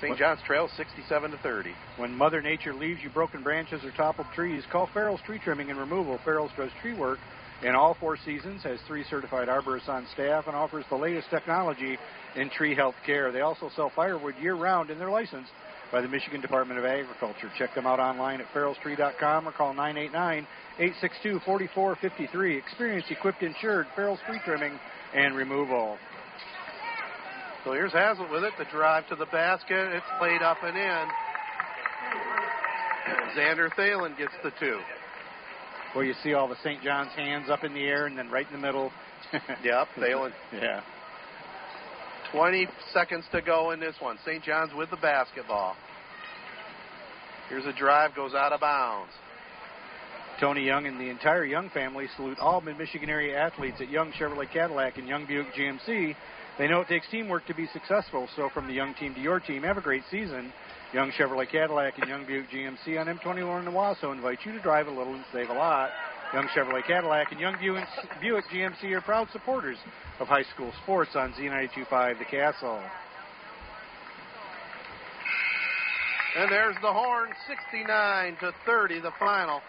St. John's trails 67-30. When Mother Nature leaves you broken branches or toppled trees, call Farrell's Tree Trimming and Removal. Farrell's does tree work in all 4 seasons, has 3 certified arborists on staff, and offers the latest technology in tree health care. They also sell firewood year-round, and they're licensed by the Michigan Department of Agriculture. Check them out online at farrellstree.com or call 989-862-4453. Experienced, equipped, insured, Farrell's Tree Trimming and Removal. So here's Haslett with it. The drive to the basket. It's played up and in. Xander Thalen gets the 2. Well, you see all the St. John's hands up in the air and then right in the middle. Yep, Thalen. Yeah. 20 seconds to go in this one. St. John's with the basketball. Here's a drive, goes out of bounds. Tony Young and the entire Young family salute all Mid-Michigan area athletes at Young Chevrolet Cadillac and Young Buick GMC. They know it takes teamwork to be successful, so from the Young team to your team, have a great season. Young Chevrolet Cadillac and Young Buick GMC on M21 in Owosso invite you to drive a little and save a lot. Young Chevrolet Cadillac and Young Buick GMC are proud supporters of high school sports on Z92.5 The Castle. And there's the horn, 69-30, the final.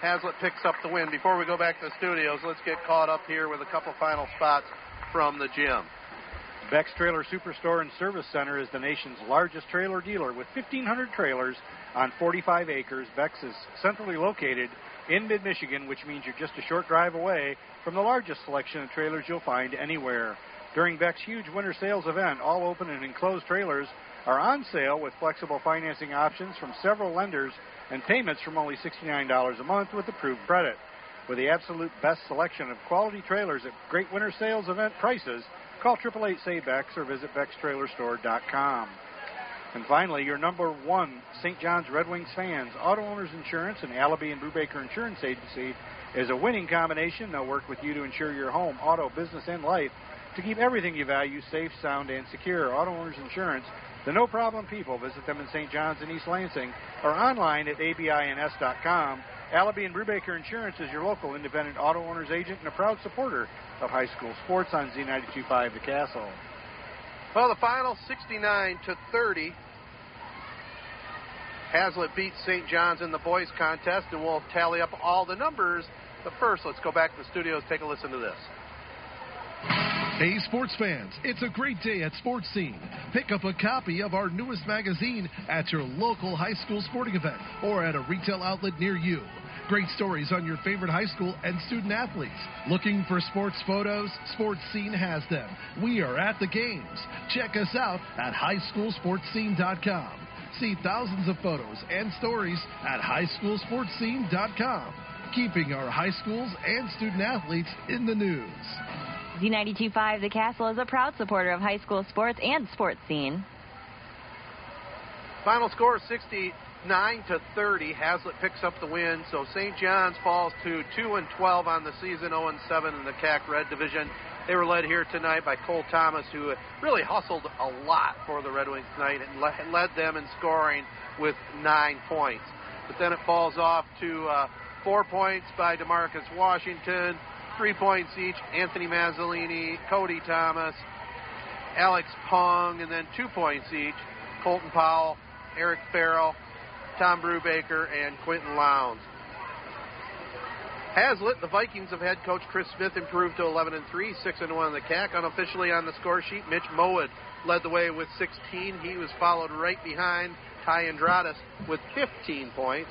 Haslett picks up the win. Before we go back to the studios, let's get caught up here with a couple final spots from the gym. Beck's Trailer Superstore and Service Center is the nation's largest trailer dealer with 1,500 trailers on 45 acres. Beck's is centrally located in mid-Michigan, which means you're just a short drive away from the largest selection of trailers you'll find anywhere. During Beck's huge winter sales event, all open and enclosed trailers are on sale with flexible financing options from several lenders and payments from only $69 a month with approved credit. With the absolute best selection of quality trailers at great winter sales event prices, call 888-SAY-BECKS or visit BecksTrailerStore.com. And finally, your number one St. John's Red Wings fans, Auto Owners Insurance and Allaby and Brubaker Insurance Agency is a winning combination. They'll work with you to insure your home, auto, business, and life to keep everything you value safe, sound, and secure. Auto Owners Insurance, the no-problem people. Visit them in St. John's and East Lansing or online at abins.com. Allaby and Brubaker Insurance is your local independent auto owner's agent and a proud supporter of high school sports on Z92.5 The Castle. Well, the final 69-30. Haslett beats St. John's in the boys' contest, and we'll tally up all the numbers. But first, let's go back to the studios, take a listen to this. Hey, sports fans, it's a great day at Sports Scene. Pick up a copy of our newest magazine at your local high school sporting event or at a retail outlet near you. Great stories on your favorite high school and student athletes. Looking for sports photos? Sports Scene has them. We are at the games. Check us out at highschoolsportscene.com. See thousands of photos and stories at highschoolsportscene.com. Keeping our high schools and student athletes in the news. Z92.5 The Castle is a proud supporter of high school sports and Sports Scene. Final score 69-30. Haslett picks up the win, so St. John's falls to 2-12 on the season, 0-7 in the CAC Red Division. They were led here tonight by Cole Thomas, who really hustled a lot for the Red Wings tonight and led them in scoring with 9 points. But then it falls off to 4 points by DeMarcus Washington, 3 points each, Anthony Mazzolini, Cody Thomas, Alex Pong, and then 2 points each, Colton Powell, Eric Farrell, Tom Brubaker, and Quentin Lowndes. Haslett, the Vikings of head coach Chris Smith, improved to 11-3, 6-1 in the CAC. Unofficially on the score sheet, Mitch Mowat led the way with 16. He was followed right behind Ty Andradas with 15 points.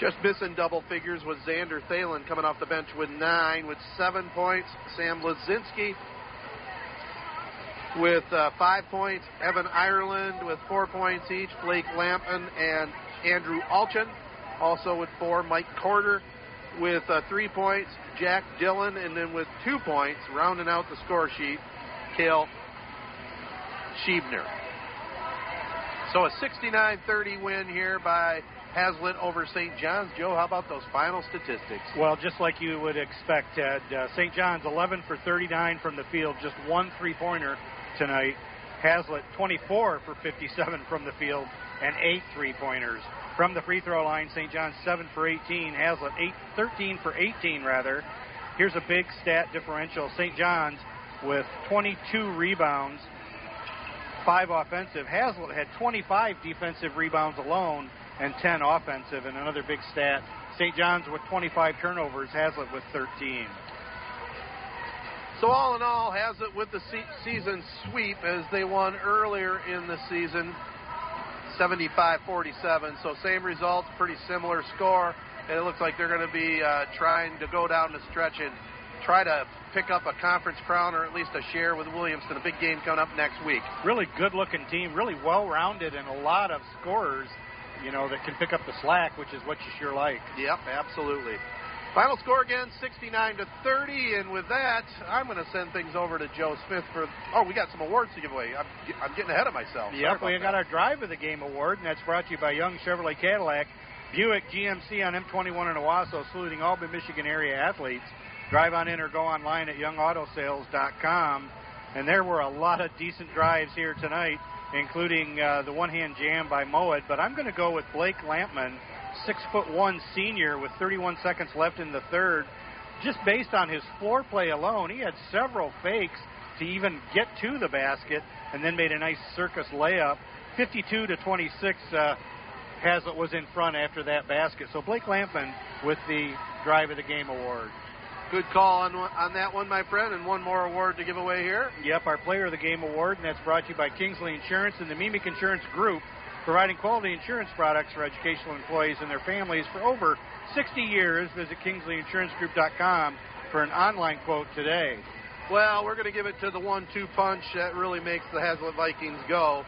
Just missing double figures was Xander Thalen coming off the bench with 9, with 7 points. Sam Blazinski with 5 points. Evan Ireland with 4 points each. Blake Lampin and Andrew Alchin also with 4. Mike Corder with 3 points. Jack Dillon and then with 2 points. Rounding out the score sheet, Cale Schiebner. So a 69-30 win here by Haslett over St. John's. Joe, how about those final statistics? Well, just like you would expect, Ted, St. John's 11 for 39 from the field, just 1 3-pointer tonight. Haslett 24 for 57 from the field and 8 3-pointers. From the free throw line, St. John's 7 for 18, Haslett 13 for 18 rather. Here's a big stat differential. St. John's with 22 rebounds, 5 offensive. Haslett had 25 defensive rebounds alone and 10 offensive. And another big stat, St. John's with 25 turnovers, Haslett with 13. So all in all, Haslett with the season sweep as they won earlier in the season, 75-47. So same results, pretty similar score. And it looks like they're going to be trying to go down the stretch and try to pick up a conference crown or at least a share with Williamston. A big game coming up next week. Really good-looking team, really well-rounded, and a lot of scorers, you know, that can pick up the slack, which is what you sure like. Yep, absolutely. Final score again, 69-30, and with that, I'm going to send things over to Joe Smith for... Oh, we got some awards to give away. I'm getting ahead of myself. Yep, we got our Drive of the Game award, and that's brought to you by Young Chevrolet Cadillac, Buick GMC on M21 in Owosso, saluting all the Michigan area athletes. Drive on in or go online at youngautosales.com, and there were a lot of decent drives here tonight, including the one-hand jam by Mowat, but I'm going to go with Blake Lampman, 6'1" senior with 31 seconds left in the third. Just based on his floor play alone, he had several fakes to even get to the basket and then made a nice circus layup. 52-26, Haslett was in front after that basket. So Blake Lampman with the Drive of the Game award. Good call on that one, my friend, and one more award to give away here. Yep, our Player of the Game award, and that's brought to you by Kingsley Insurance and the MEEMIC Insurance Group, providing quality insurance products for educational employees and their families for over 60 years. Visit KingsleyInsuranceGroup.com for an online quote today. Well, we're going to give it to the 1-2 punch that really makes the Haslett Vikings go.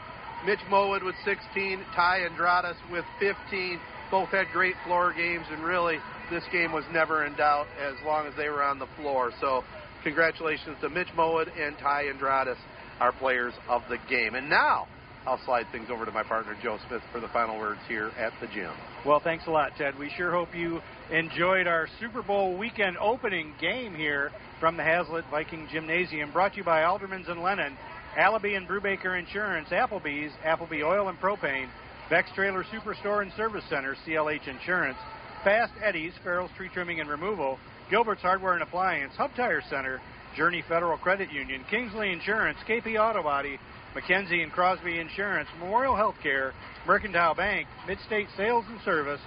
Mitch Mowat with 16, Ty Andradas with 15. Both had great floor games, and really this game was never in doubt as long as they were on the floor. So congratulations to Mitch Mowat and Ty Andradas, our Players of the Game. And now I'll slide things over to my partner, Joe Smith, for the final words here at the gym. Well, thanks a lot, Ted. We sure hope you enjoyed our Super Bowl weekend opening game here from the Haslett Viking Gymnasium, brought to you by Aldermans and Lennon, Allaby and Brubaker Insurance, Applebee's, Appleby Oil and Propane, Beck's Trailer Superstore and Service Center, CLH Insurance, Fast Eddie's, Farrell's Tree Trimming and Removal, Gilbert's Hardware and Appliance, Hub Tire Center, Journey Federal Credit Union, Kingsley Insurance, KP Auto Body, McKenzie and Crosby Insurance, Memorial Healthcare, Mercantile Bank, Mid-State Sales and Service,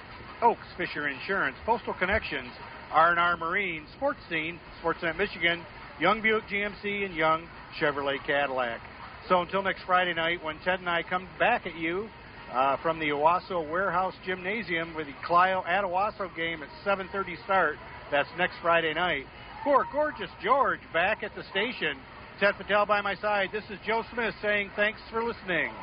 Oaks Fisher Insurance, Postal Connections, R&R Marine, Sports Scene, Sportsnet Michigan, Young Buick GMC, and Young Chevrolet Cadillac. So until next Friday night when Ted and I come back at you from the Owosso Warehouse Gymnasium with the Clio at Owosso game at 7:30 start. That's next Friday night. For Gorgeous George back at the station, Ted Patel by my side, this is Joe Smith saying thanks for listening.